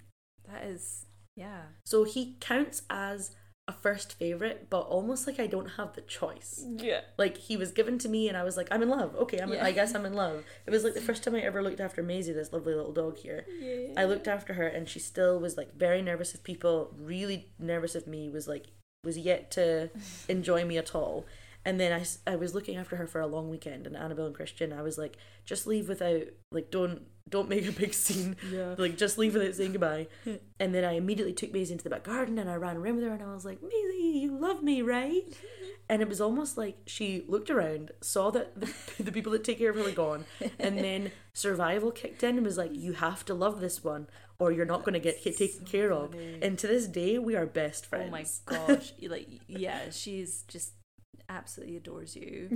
That is, yeah. So he counts as a first favourite, but almost like I don't have the choice. Yeah. Like, he was given to me and I was like, I'm in love. Okay, I'm yeah. I guess I'm in love. It was like the first time I ever looked after Maisie, this lovely little dog here. Yeah. I looked after her and she still was like very nervous of people, really nervous of me, was like, was yet to enjoy me at all. And then I, I was looking after her for a long weekend, and Annabelle and Christian, I was like, just leave without, like, don't don't make a big scene. Yeah. Like, just leave without saying goodbye. And then I immediately took Maisie into the back garden, and I ran around with her, and I was like, Maisie, you love me, right? And it was almost like she looked around, saw that the, the people that take care of her were gone, and then survival kicked in and was like, you have to love this one, or you're not going to get taken so care funny. Of. And to this day, we are best friends. Oh my gosh. Like, yeah, she's just absolutely adores you.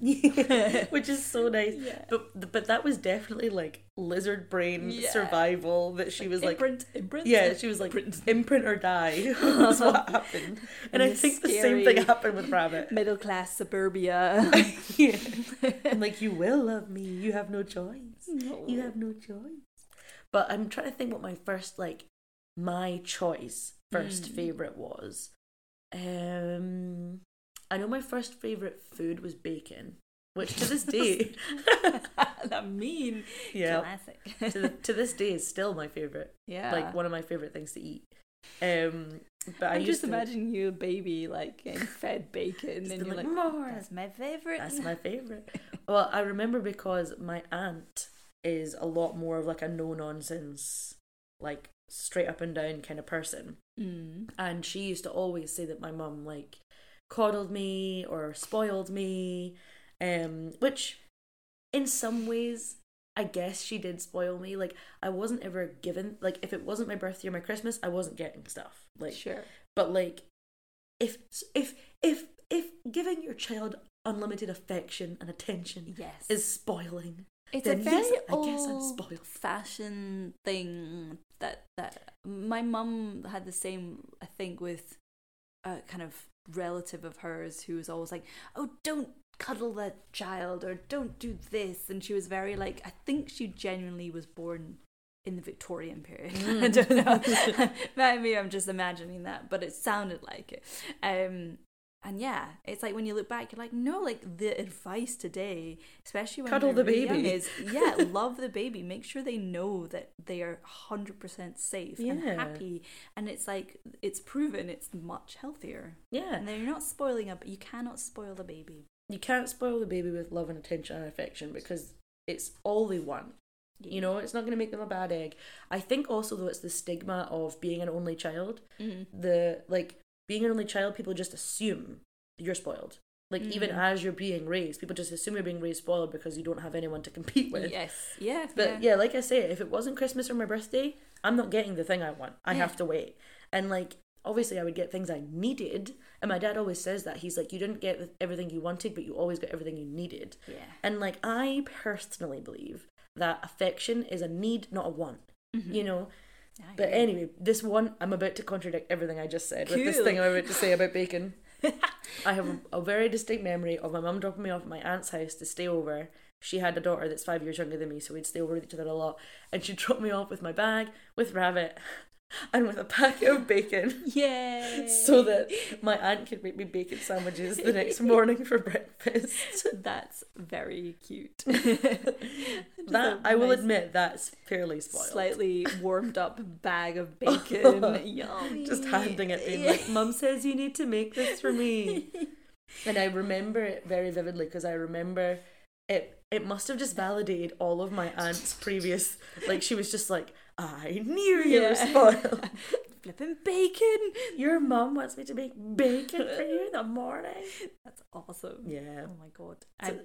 Yeah, which is so nice. Yeah. But but that was definitely like lizard brain yeah. survival, that she like was imprint, like imprint yeah she was like imprint, imprint or die. That's what happened. And, and I think the same thing happened with Rabbit. Middle class suburbia. Yeah. And like, you will love me, you have no choice. No. You have no choice. But I'm trying to think what my first like my choice first mm. favourite was. Um I know my first favourite food was bacon, which to this day... That mean. Yeah. Classic. to, the, to this day is still my favourite. Yeah. Like, one of my favourite things to eat. Um, but I I'm just to... imagining you a baby, like, getting fed bacon. Just and you're like, more. That's my favourite. That's my favourite. Well, I remember because my aunt is a lot more of, like, a no-nonsense, like, straight up and down kind of person. Mm. And she used to always say that my mum, like... coddled me or spoiled me, um which in some ways I guess she did spoil me. Like, I wasn't ever given, like, if it wasn't my birthday or my Christmas, I wasn't getting stuff, like, sure. But like, if if if if giving your child unlimited affection and attention yes. is spoiling, it's then a very yes, I guess I'm spoiled. Fashion thing that that my mum had the same, I think, with a kind of relative of hers who was always like, oh, don't cuddle that child, or don't do this. And she was very like, I think she genuinely was born in the Victorian period. Mm. I don't know. Maybe I'm just imagining that, but it sounded like it. Um and yeah, it's like when you look back, you're like, no, like the advice today, especially when cuddle the really baby young, is yeah love the baby, make sure they know that they are one hundred percent safe yeah. and happy. And it's like, it's proven it's much healthier. Yeah. And then you're not spoiling it, but you cannot spoil the baby. You can't spoil the baby with love and attention and affection, because it's all they want. You know, it's not going to make them a bad egg. I think also, though, it's the stigma of being an only child. Mm-hmm. The like Being an only child, people just assume you're spoiled. Like, mm. even as you're being raised, people just assume you're being raised spoiled because you don't have anyone to compete with. Yes. Yeah. But yeah, yeah like I say, if it wasn't Christmas or my birthday, I'm not getting the thing I want. I yeah. have to wait. And like, obviously I would get things I needed. And my dad always says that. He's like, you didn't get everything you wanted, but you always got everything you needed. Yeah. And like, I personally believe that affection is a need, not a want. Mm-hmm. You know? But anyway, this one, I'm about to contradict everything I just said cool. with this thing I'm about to say about bacon. I have a very distinct memory of my mum dropping me off at my aunt's house to stay over. She had a daughter that's five years younger than me, so we'd stay over with each other a lot. And she dropped me off with my bag, with rabbit, and with a packet of bacon. Yay! So that my aunt could make me bacon sandwiches the next morning for breakfast. That's very cute. That, I will nice admit, that's fairly spoiled. Slightly warmed up bag of bacon. Oh, yum. Just handing it in, like, Mum says you need to make this for me. And I remember it very vividly because I remember it it must have just validated all of my aunt's previous, like, she was just like, I knew you were spoiled. Flipping bacon. Your mum wants me to make bacon for you in the morning. That's awesome. Yeah. Oh my god. So,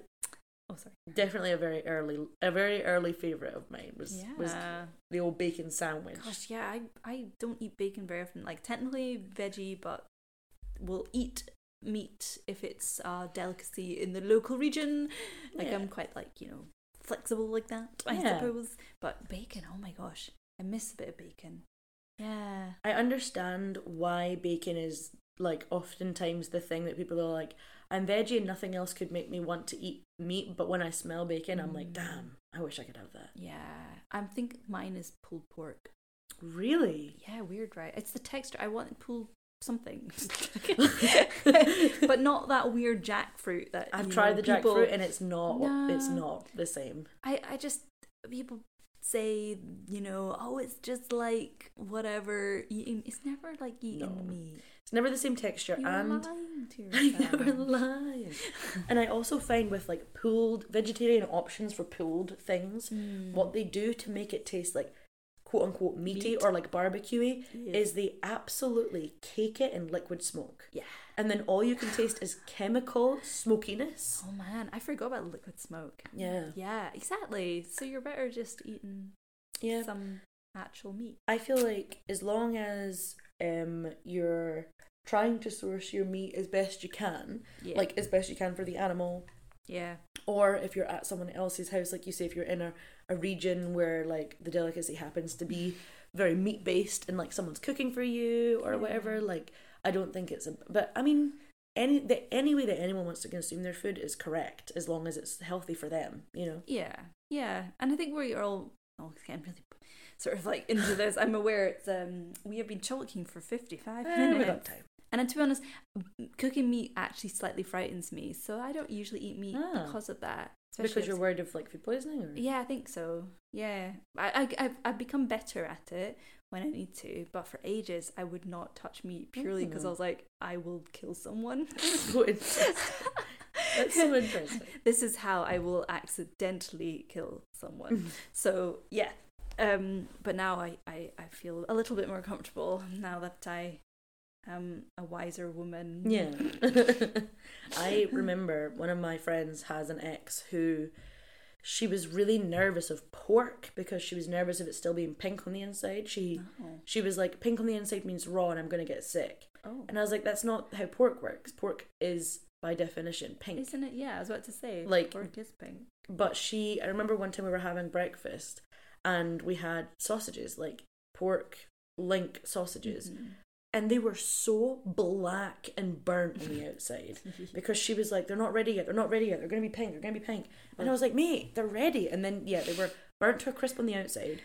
oh, sorry. Definitely a very early, a very early favourite of mine was yeah. was the old bacon sandwich. Gosh, yeah. I I don't eat bacon very often. Like, technically veggie, but we'll eat meat if it's a delicacy in the local region. Like, yeah. I'm quite, like, you know, flexible like that. I yeah. suppose. But bacon. Oh my gosh. I miss a bit of bacon. Yeah. I understand why bacon is, like, oftentimes the thing that people are like, I'm veggie and nothing else could make me want to eat meat, but when I smell bacon, mm. I'm like, damn, I wish I could have that. Yeah. I think mine is pulled pork. Really? Yeah, weird, right? It's the texture. I want pulled something. But not that weird jackfruit that I've tried know, the people... jackfruit, and it's not no. it's not the same. I, I just, people say, you know, oh, it's just like whatever eating. It's never like eating no. meat. It's never the same texture. You're and lying to yourself. I never lie. And I also find with, like, pulled vegetarian options for pulled things, mm. what they do to make it taste like quote unquote meaty Meat. or like barbecuey yeah. is they absolutely cake it in liquid smoke. Yeah. And then all you can taste is chemical smokiness. Oh man, I forgot about liquid smoke. Yeah. Yeah, exactly. So you're better just eating yeah. some actual meat. I feel like as long as um you're trying to source your meat as best you can, yeah. like as best you can for the animal. Yeah. Or if you're at someone else's house, like you say, if you're in a a region where, like, the delicacy happens to be very meat-based and, like, someone's cooking for you or yeah. whatever, like, I don't think it's... A, but, I mean, any the, any way that anyone wants to consume their food is correct as long as it's healthy for them, you know? Yeah, yeah. And I think we're all... Oh, I'm really sort of, like, into this. I'm aware it's... um We have been talking for fifty-five uh, minutes. We've got time. And to be honest, cooking meat actually slightly frightens me, so I don't usually eat meat oh. because of that. Especially because you're worried of, like, food poisoning? Or? Yeah, I think so. Yeah. I, I, I've, I've become better at it when I need to, but for ages I would not touch meat purely because mm-hmm. I was like, I will kill someone. So interesting. That's so interesting. This is how I will accidentally kill someone. So, yeah. Um, but now I, I, I feel a little bit more comfortable now that I... Um, a wiser woman. Yeah. I remember one of my friends has an ex who she was really nervous of pork because she was nervous of it still being pink on the inside. She oh. she was like, pink on the inside means raw and I'm going to get sick. Oh. And I was like, that's not how pork works. Pork is by definition pink. Isn't it? Yeah, I was about to say, like, pork is pink. But she, I remember one time we were having breakfast and we had sausages, like pork link sausages. Mm-hmm. And they were so black and burnt on the outside because she was like, they're not ready yet, they're not ready yet, they're going to be pink, they're going to be pink. And I was like, mate, they're ready. And then, yeah, they were burnt to a crisp on the outside.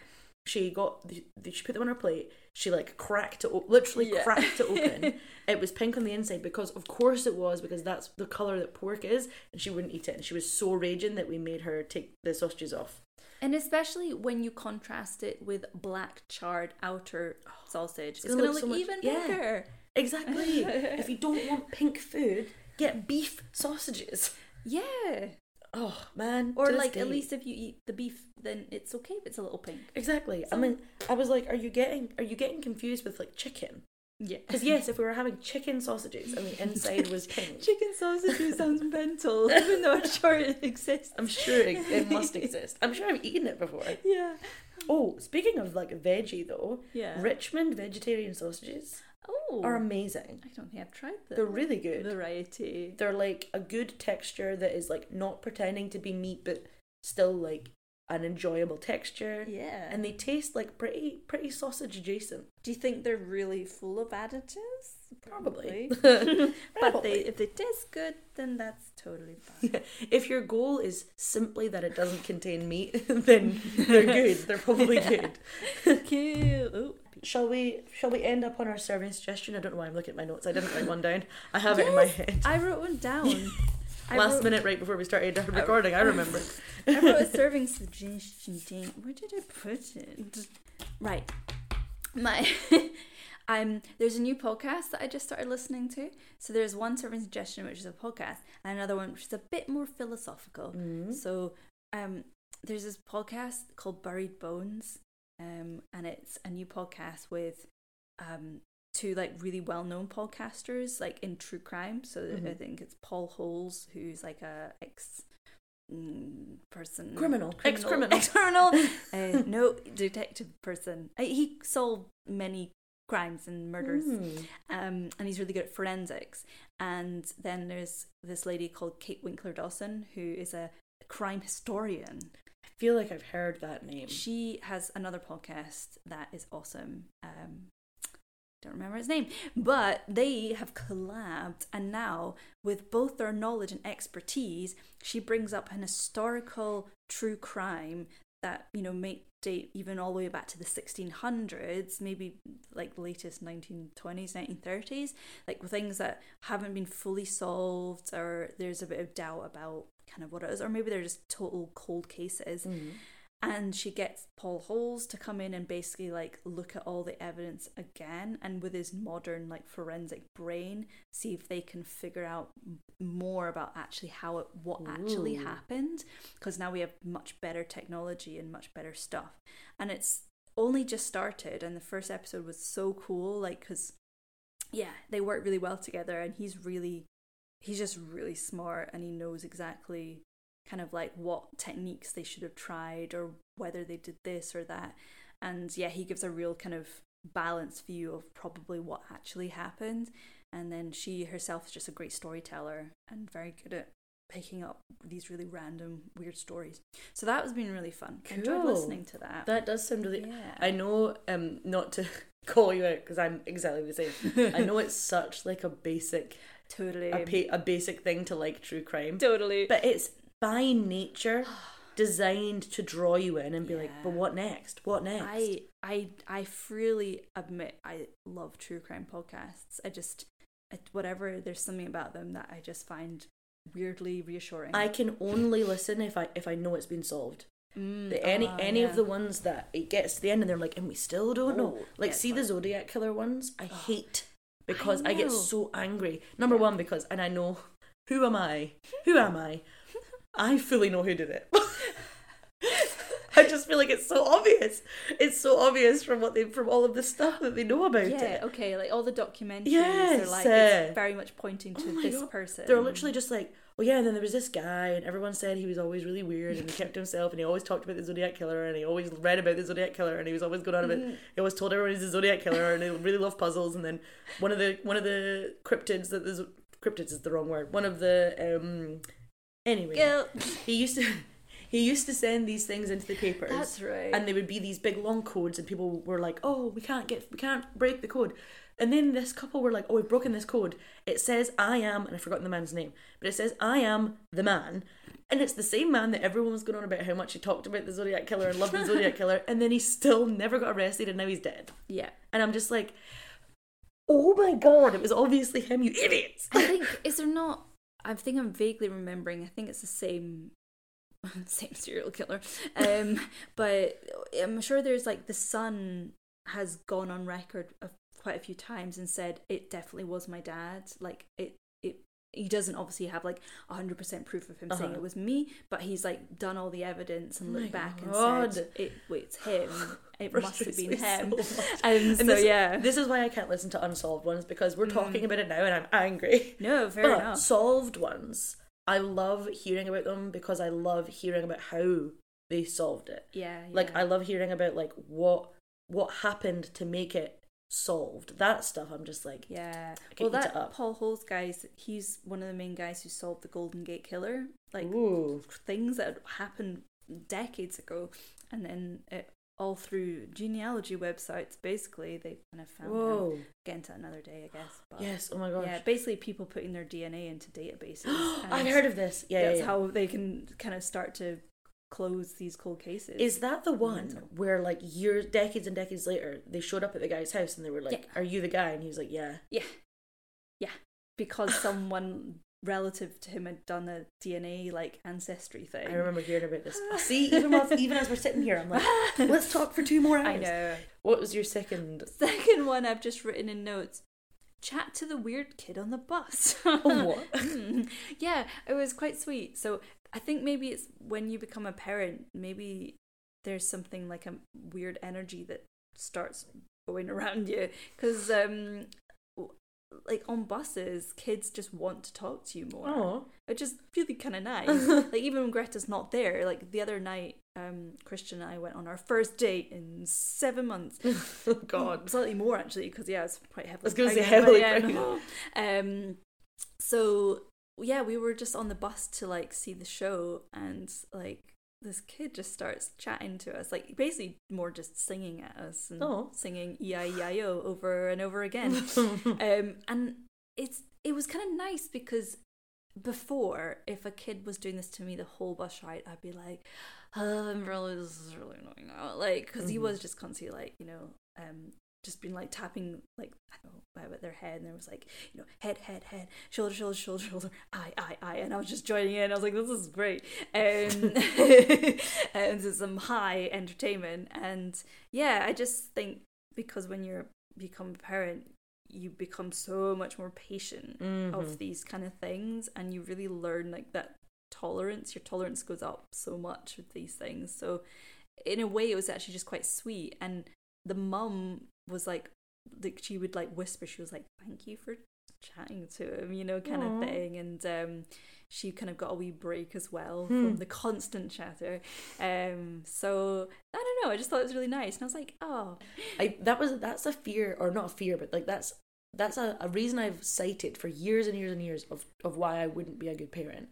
She got, the, she put them on her plate. She, like, cracked it, literally yeah. cracked it open. It was pink on the inside because, of course it was, because that's the colour that pork is. And she wouldn't eat it. And she was so raging that we made her take the sausages off. And especially when you contrast it with black charred outer sausage. It's, it's going to look, look so even bigger. Yeah, exactly. If you don't want pink food, get beef sausages. Yeah. Oh, man. Or, like, at least if you eat the beef, then it's okay if it's a little pink. Exactly. So. I mean, I was like, are you getting are you getting confused with, like, chicken? Yeah. Because, yes, if we were having chicken sausages and the inside was pink. Chicken sausages sounds mental, even though I'm sure it exists. I'm sure it, it must exist. I'm sure I've eaten it before. Yeah. Oh, speaking of, like, veggie, though, yeah. Richmond vegetarian sausages oh, are amazing. I don't think I've tried them. They're really good. Variety. They're, like, a good texture that is, like, not pretending to be meat, but still, like, an enjoyable texture. Yeah. And they taste like pretty pretty sausage adjacent. Do you think they're really full of additives? Probably. Probably. But Probably. They, if it tastes good, then that's totally fine. Yeah. If your goal is simply that it doesn't contain meat, then they're good. They're probably good. Cute. Ooh. Shall we shall we end up on our serving suggestion? I don't know why I'm looking at my notes. I didn't write one down. I have yes, it in my head. I wrote one down. Last wrote, minute right before we started our recording, I, I remember. I wrote a serving suggestion. Where did I put it? Right. My... Um, there's a new podcast that I just started listening to. So there's one serving suggestion, which is a podcast, and another one, which is a bit more philosophical. Mm. So um, there's this podcast called Buried Bones, um, and it's a new podcast with um, two like really well-known podcasters, like in true crime. So mm-hmm. I think it's Paul Holes, who's like a ex mm, person, criminal, ex criminal, ex criminal, uh, no detective person. He solved many crimes and murders, mm. um, and he's really good at forensics. And then there's this lady called Kate Winkler Dawson, who is a crime historian. I feel like I've heard that name. She has another podcast that is awesome. Um, don't remember his name, but they have collabed, and now with both their knowledge and expertise, she brings up an historical true crime that, you know, may date even all the way back to the sixteen hundreds, maybe like latest nineteen twenties, nineteen thirties, like things that haven't been fully solved, or there's a bit of doubt about kind of what it is, or maybe they're just total cold cases. Mm-hmm. And she gets Paul Holes to come in and basically like look at all the evidence again, and with his modern like forensic brain, see if they can figure out more about actually how it, what Ooh. actually happened, because now we have much better technology and much better stuff. And it's only just started, and the first episode was so cool, like, because yeah, they work really well together, and he's really, he's just really smart, and he knows exactly kind of like what techniques they should have tried, or whether they did this or that. And yeah, he gives a real kind of balanced view of probably what actually happened. And then she herself is just a great storyteller and very good at picking up these really random weird stories. So that has been really fun. Cool. I enjoyed listening to that. That does sound really yeah. I know, um not to call you out because I'm exactly the same. I know it's such like a basic totally a, pa- a basic thing to like true crime. Totally. But it's by nature designed to draw you in and be yeah. like, but what next? What next? I, I I freely admit I love true crime podcasts. I just, whatever, there's something about them that I just find weirdly reassuring. I can only listen if I if I know it's been solved. Mm, the, any uh, any yeah. of the ones that it gets to the end and they're like, and we still don't oh, know. Like, yeah, see the Zodiac Killer ones? I oh, hate because I, I get so angry. Number yeah. one, because, and I know, who am I? Who am I? I fully know who did it. I just feel like it's so obvious. It's so obvious from what they from all of the stuff that they know about yeah, it. Yeah, okay, like all the documentaries yes, are like uh, it's very much pointing to oh this God. person. They're literally just like, oh yeah, and then there was this guy, and everyone said he was always really weird, and he kept to himself, and he always talked about the Zodiac Killer, and he always read about the Zodiac Killer, and he was always going on about mm. he always told everyone he's a Zodiac Killer, and he really loved puzzles. And then one of the one of the cryptids that the cryptids is the wrong word. One of the um Anyway, Guilt. he used to he used to send these things into the papers. That's right. And there would be these big long codes, and people were like, "Oh, we can't get we can't break the code." And then this couple were like, "Oh, we've broken this code. It says I am," and I've forgotten the man's name, but it says I am the man, and it's the same man that everyone was going on about how much he talked about the Zodiac Killer and loved the Zodiac Killer, and then he still never got arrested, and now he's dead. Yeah. And I'm just like, "Oh my God, it was obviously him, you idiots." I think is there not. I think I'm vaguely remembering. I think it's the same, same serial killer. Um, but I'm sure there's like the son has gone on record of quite a few times and said it definitely was my dad. Like it, it. He doesn't obviously have like one hundred percent proof of him uh-huh. saying it was me, but he's like done all the evidence and oh looked back God. and said it. Wait, it's him. It must have been him. So and, and so this, yeah, this is why I can't listen to unsolved ones, because we're talking mm. about it now and I'm angry. No, fair but enough. Solved ones, I love hearing about them because I love hearing about how they solved it. Yeah, yeah. Like I love hearing about like what what happened to make it solved. That stuff I'm just like, yeah. Well, that up. Paul Holes guys, he's one of the main guys who solved the Golden Gate Killer. Like Ooh. things that happened decades ago, and then it all through genealogy websites, basically. They kind of found Whoa. out. Again, to another day, I guess. But yes, oh my gosh. Yeah, basically people putting their D N A into databases. I've heard of this. Yeah, That's yeah, yeah. how they can kind of start to close these cold cases. Is that the one Mental. where, like, years, decades and decades later, they showed up at the guy's house and they were like, yeah. are you the guy? And he was like, yeah. Yeah. Yeah. Because someone relative to him had done a D N A like ancestry thing. I remember hearing about this. See, even while, even as we're sitting here, I'm like, let's talk for two more hours. I know. What was your second? Second one I've just written in notes. Chat to the weird kid on the bus. Oh, what? mm. Yeah, it was quite sweet. So I think maybe it's when you become a parent, maybe there's something like a weird energy that starts going around you. Because um, like on buses, kids just want to talk to you more. Oh, which is really kind of nice. Like even when Greta's not there, like the other night, um, Christian and I went on our first date in seven months. Oh God, slightly more actually, because yeah, it's quite heavily. I was going to say heavily. Um, so yeah, we were just on the bus to like see the show, and like this kid just starts chatting to us, like basically more just singing at us and oh. singing E I E I O over and over again. um, and it's it was kind of nice because before, if a kid was doing this to me the whole bus ride, I'd be like, oh, I'm really, this is really annoying now. Like, because mm-hmm. he was just constantly like, you know, um, just been like tapping like, I don't know, about their head, and there was like, you know, head, head, head, shoulder, shoulder, shoulder, shoulder, eye, eye, eye, and I was just joining in. I was like, this is great. Um, and this is some high entertainment. And yeah, I just think because when you become a parent, you become so much more patient mm-hmm. of these kind of things, and you really learn like that tolerance, your tolerance goes up so much with these things. So in a way, it was actually just quite sweet. And the mum was like, like she would like whisper, she was like, thank you for chatting to him, you know, kind Aww. of thing. And um she kind of got a wee break as well hmm. from the constant chatter. Um so I don't know, I just thought it was really nice. And I was like, oh, I that was that's a fear, or not a fear, but like that's that's a, a reason I've cited for years and years and years of of why I wouldn't be a good parent,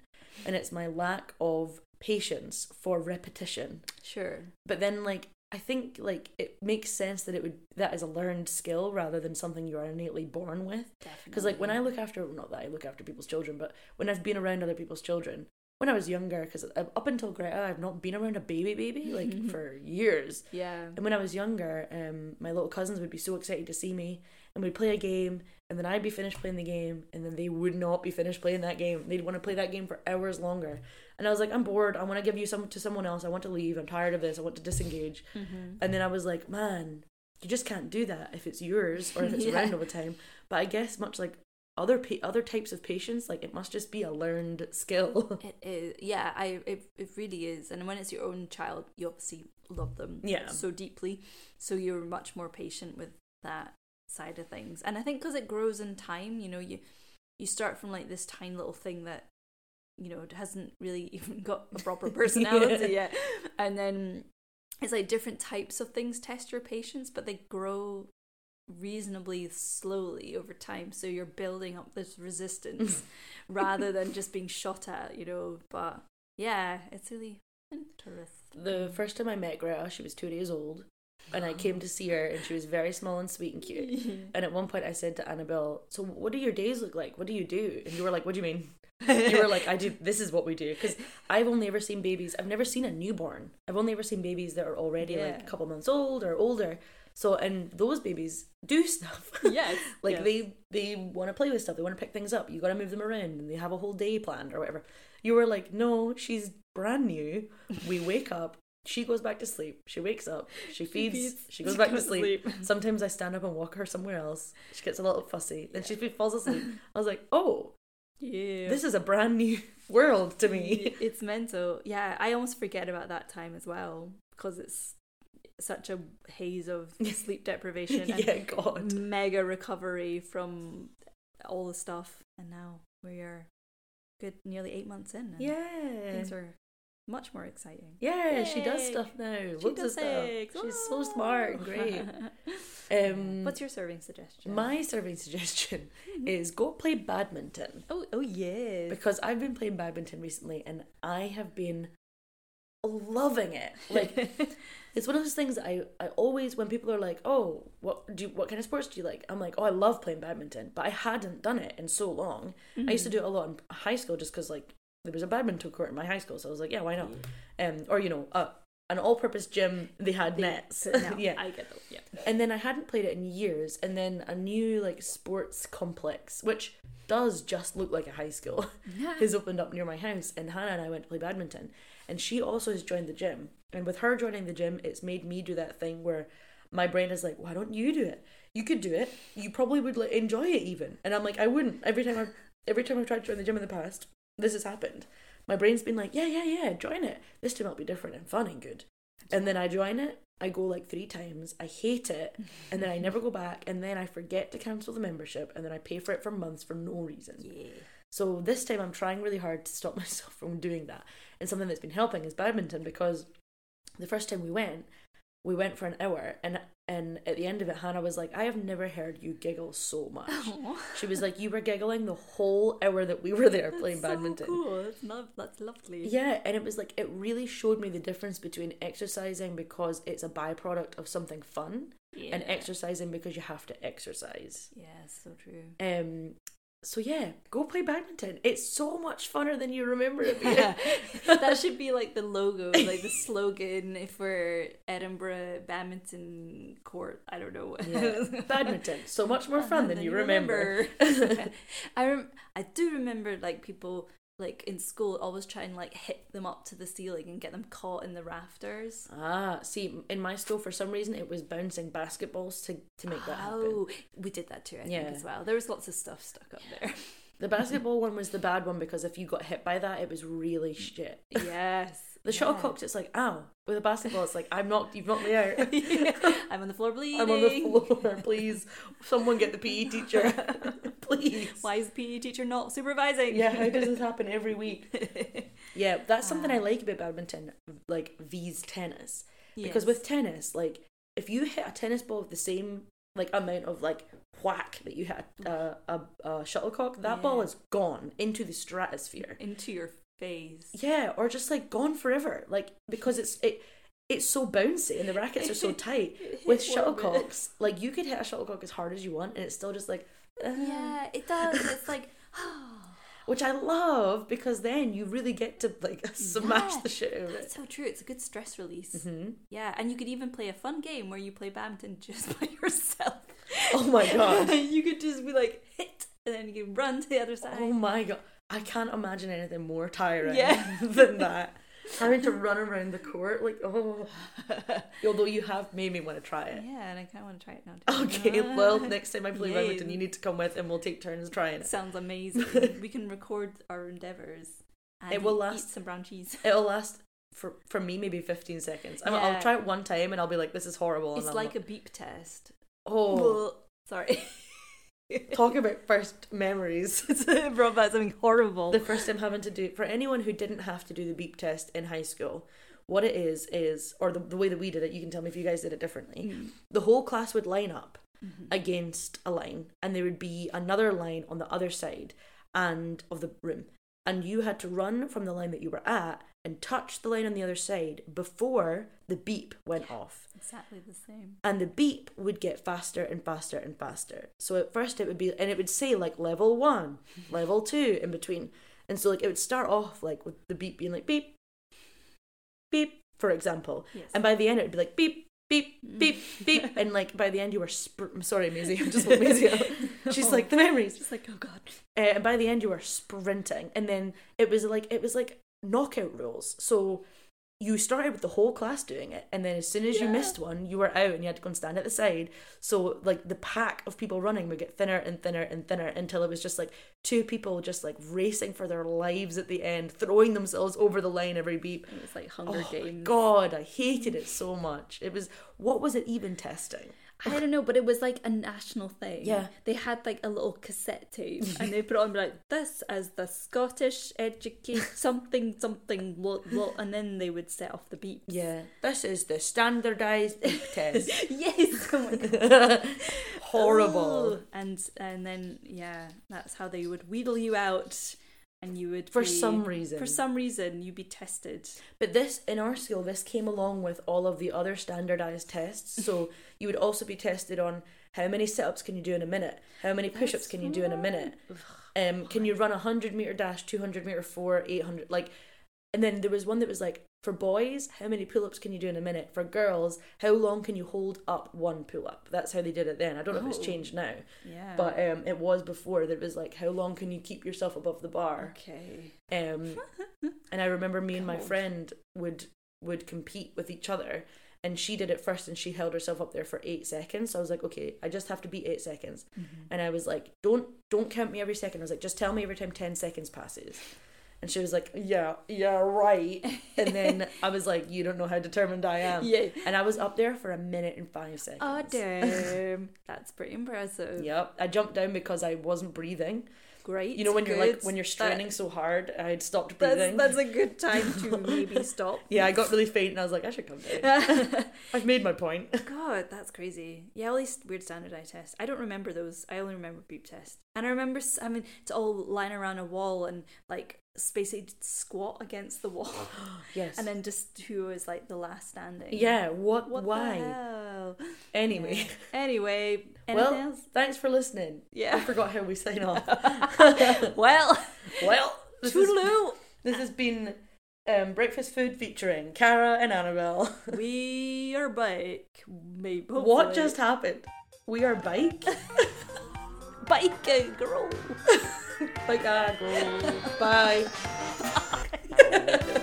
and it's my lack of patience for repetition. Sure. But then like I think like it makes sense that it would that is a learned skill rather than something you are innately born with. Because like when I look after, not that I look after people's children, but when I've been around other people's children, when I was younger, because up until Greta, I've not been around a baby baby like for years. Yeah. And when I was younger, um, my little cousins would be so excited to see me, and we'd play a game, and then I'd be finished playing the game, and then they would not be finished playing that game. They'd want to play that game for hours longer. And I was like, I'm bored. I want to give you some to someone else. I want to leave. I'm tired of this. I want to disengage. Mm-hmm. And then I was like, man, you just can't do that if it's yours or if it's yeah. around all the time. But I guess much like other pa- other types of patience, like it must just be a learned skill. It is. Yeah, I it, it really is. And when it's your own child, you obviously love them yeah. so deeply. So you're much more patient with that side of things. And I think because it grows in time, you know, you you start from like this tiny little thing that, you know, it hasn't really even got a proper personality yeah. yet. And then it's like different types of things test your patience, but they grow reasonably slowly over time. So you're building up this resistance rather than just being shot at, you know. But yeah, it's really interesting. The first time I met Greta, she was two days old. And I came to see her, and she was very small and sweet and cute. And at one point I said to Annabelle, so what do your days look like? What do you do? And you were like, what do you mean? You were like, I do, this is what we do. Because I've only ever seen babies, I've never seen a newborn. I've only ever seen babies that are already yeah. like a couple months old or older. So, and those babies do stuff. Yes. like yes. they, they want to play with stuff. They want to pick things up. You got to move them around, and they have a whole day planned or whatever. You were like, no, she's brand new. We wake up. She goes back to sleep. She wakes up. She feeds. She, feeds, she goes she back goes to sleep. sleep. Sometimes I stand up and walk her somewhere else. She gets a little fussy. Then yeah. she falls asleep. I was like, oh, yeah, this is a brand new world to me. It's mental. Yeah, I almost forget about that time as well because it's such a haze of sleep deprivation and yeah, God. mega recovery from all the stuff. And now we are good nearly eight months in. And yeah. Things are much more exciting. Yeah, Yay. she does stuff now. She Lots does of eggs. Stuff. She's so smart and great. Um, What's your serving suggestion? My serving suggestion mm-hmm. is go play badminton. Oh, oh yeah. Because I've been playing badminton recently, and I have been loving it. Like, it's one of those things I, I always, when people are like, oh, what do you, what kind of sports do you like? I'm like, oh, I love playing badminton, but I hadn't done it in so long. Mm-hmm. I used to do it a lot in high school just because, like, there was a badminton court in my high school, so I was like, yeah, why not? Mm-hmm. Um, or, you know, uh, an all-purpose gym, they had they, nets. No, yeah, I get those, yeah. And then I hadn't played it in years, and then a new, like, sports complex, which does just look like a high school, yeah. has opened up near my house, and Hannah and I went to play badminton, and she also has joined the gym. And with her joining the gym, it's made me do that thing where my brain is like, why don't you do it? You could do it. You probably would like, enjoy it even. And I'm like, I wouldn't. Every time I've, every time I've tried to join the gym in the past, this has happened. My brain's been like, yeah, yeah, yeah, join it. This time it'll be different and fun and good. And then I join it. I go like three times. I hate it. And then I never go back. And then I forget to cancel the membership. And then I pay for it for months for no reason. Yeah. So this time I'm trying really hard to stop myself from doing that. And something that's been helping is badminton, because the first time we went, we went for an hour, and and at the end of it, Hannah was like, I have never heard you giggle so much. Aww. She was like, you were giggling the whole hour that we were there playing that's badminton. So cool. That's cool. That's lovely. Yeah, and it was like, it really showed me the difference between exercising because it's a byproduct of something fun, yeah. and exercising because you have to exercise. Yeah, it's so true. Um. So yeah, go play badminton. It's so much funner than you remember it being. Yeah. That should be like the logo, like the slogan for Edinburgh Badminton Court. I don't know. Yeah. Badminton, so much more fun than, than you, you remember. remember. I rem- I do remember like people like in school always try and like hit them up to the ceiling and get them caught in the rafters. Ah, see, in my school for some reason it was bouncing basketballs to, to make oh, that happen. Oh, we did that too, I yeah. think as well. There was lots of stuff stuck up there. The basketball one was the bad one because if you got hit by that, it was really shit. Yes. The yeah. shuttlecock, it's like, ow. With a basketball, it's like, I'm knocked, you've knocked me out. I'm on the floor bleeding. I'm on the floor, please. Someone get the P E teacher. Please. Why is the P E teacher not supervising? Yeah, how does this happen every week? Yeah, that's something uh, I like about badminton, like, vs tennis. Yes. Because with tennis, like, if you hit a tennis ball with the same, like, amount of, like, whack that you hit uh, a, a shuttlecock, that yeah. ball is gone into the stratosphere. Into your phase. Yeah, or just like gone forever, like because it's it it's so bouncy and the rackets are so tight. With shuttlecocks, like you could hit a shuttlecock as hard as you want and it's still just like uh. yeah, it does. It's like which I love because then you really get to like smash yeah, the shit out of it. That's so true. It's a good stress release. Mm-hmm. Yeah, and you could even play a fun game where you play badminton just by yourself. Oh my god! You could just be like hit and then you can run to the other side. Oh my god. I can't imagine anything more tiring yeah. than that. Having to run around the court, like, oh. Although you have made me want to try it. Yeah, and I kind of want to try it now too. Okay, well, next time I play badminton, you need to come with and we'll take turns trying it. Sounds amazing. We can record our endeavours and it will last, eat some brown cheese. It'll last, for for me, maybe fifteen seconds. I'm, yeah. I'll try it one time and I'll be like, this is horrible. It's and like not... a beep test. Oh. Well, sorry. Talk about first memories. It brought back something horrible. The first time having to do, for anyone who didn't have to do the beep test in high school, what it is is, or the, the way that we did it, you can tell me if you guys did it differently. Mm-hmm. The whole class would line up mm-hmm. against a line, and there would be another line on the other side and of the room, and you had to run from the line that you were at and touch the line on the other side before the beep went yeah, off. Exactly the same. And the beep would get faster and faster and faster. So at first it would be, and it would say like level one, level two in between. And so like it would start off like with the beep being like beep, beep, for example. Yes. And by the end it would be like beep, beep, beep, beep. And like by the end you were, sp- I'm sorry Maisie, I just woke Maisie up. She's oh, like the memories. She's like, oh god. Uh, and by the end you were sprinting. And then it was like, it was like, knockout rules. So you started with the whole class doing it, and then as soon as yeah. you missed one, you were out and you had to go and stand at the side. So like the pack of people running would get thinner and thinner and thinner until it was just like two people just like racing for their lives at the end, throwing themselves over the line every beep. And it's like Hunger oh, Games. God, I hated it so much. It was, what was it even testing? I don't know, but it was like a national thing. Yeah. They had like a little cassette tape and they put on like, this as the Scottish educate something, something, blah, blah, and then they would set off the beeps. Yeah. This is the standardised beep test. Yes. Oh my God. Horrible. Oh. And, and then, yeah, that's how they would wheedle you out and you would for be, some reason for some reason you'd be tested. But this, in our school, this came along with all of the other standardized tests, so you would also be tested on how many sit-ups can you do in a minute, how many push-ups That's can you do in a minute, um can you run a one hundred meter dash, two hundred meter four, eight hundred, like. And then there was one that was like, for boys, how many pull-ups can you do in a minute? For girls, how long can you hold up one pull-up? That's how they did it then. I don't know oh. if it's changed now. Yeah. But um, it was before. There was like, how long can you keep yourself above the bar? Okay. Um, and I remember me God. and my friend would would compete with each other. And she did it first and she held herself up there for eight seconds. So I was like, okay, I just have to beat eight seconds. Mm-hmm. And I was like, don't don't count me every second. I was like, just tell me every time ten seconds passes. And she was like, yeah, yeah, right. And then I was like, you don't know how determined I am. Yeah. And I was up there for a minute and five seconds. Oh, damn. That's pretty impressive. Yep. I jumped down because I wasn't breathing. Great. You know, when good. you're like, when you're straining that, so hard, I had stopped breathing. That's, that's a good time to maybe stop. Yeah, I got really faint and I was like, I should come down. I've made my point. God, that's crazy. Yeah, all these weird standardized tests. I don't remember those. I only remember beep tests. And I remember, I mean, it's all lying around a wall and like, basically squat against the wall. Yes. And then just who is like the last standing. Yeah, what, what why? The hell? Anyway. Yeah. Anyway. Well, else? Thanks for listening. Yeah. I forgot how we sign off. well. Well. This, is, this has been um, Breakfast Food featuring Cara and Annabelle. We are bike. Maybe. Hopefully. What just happened? We are bike? Bike girl. Bye, guys. Bye.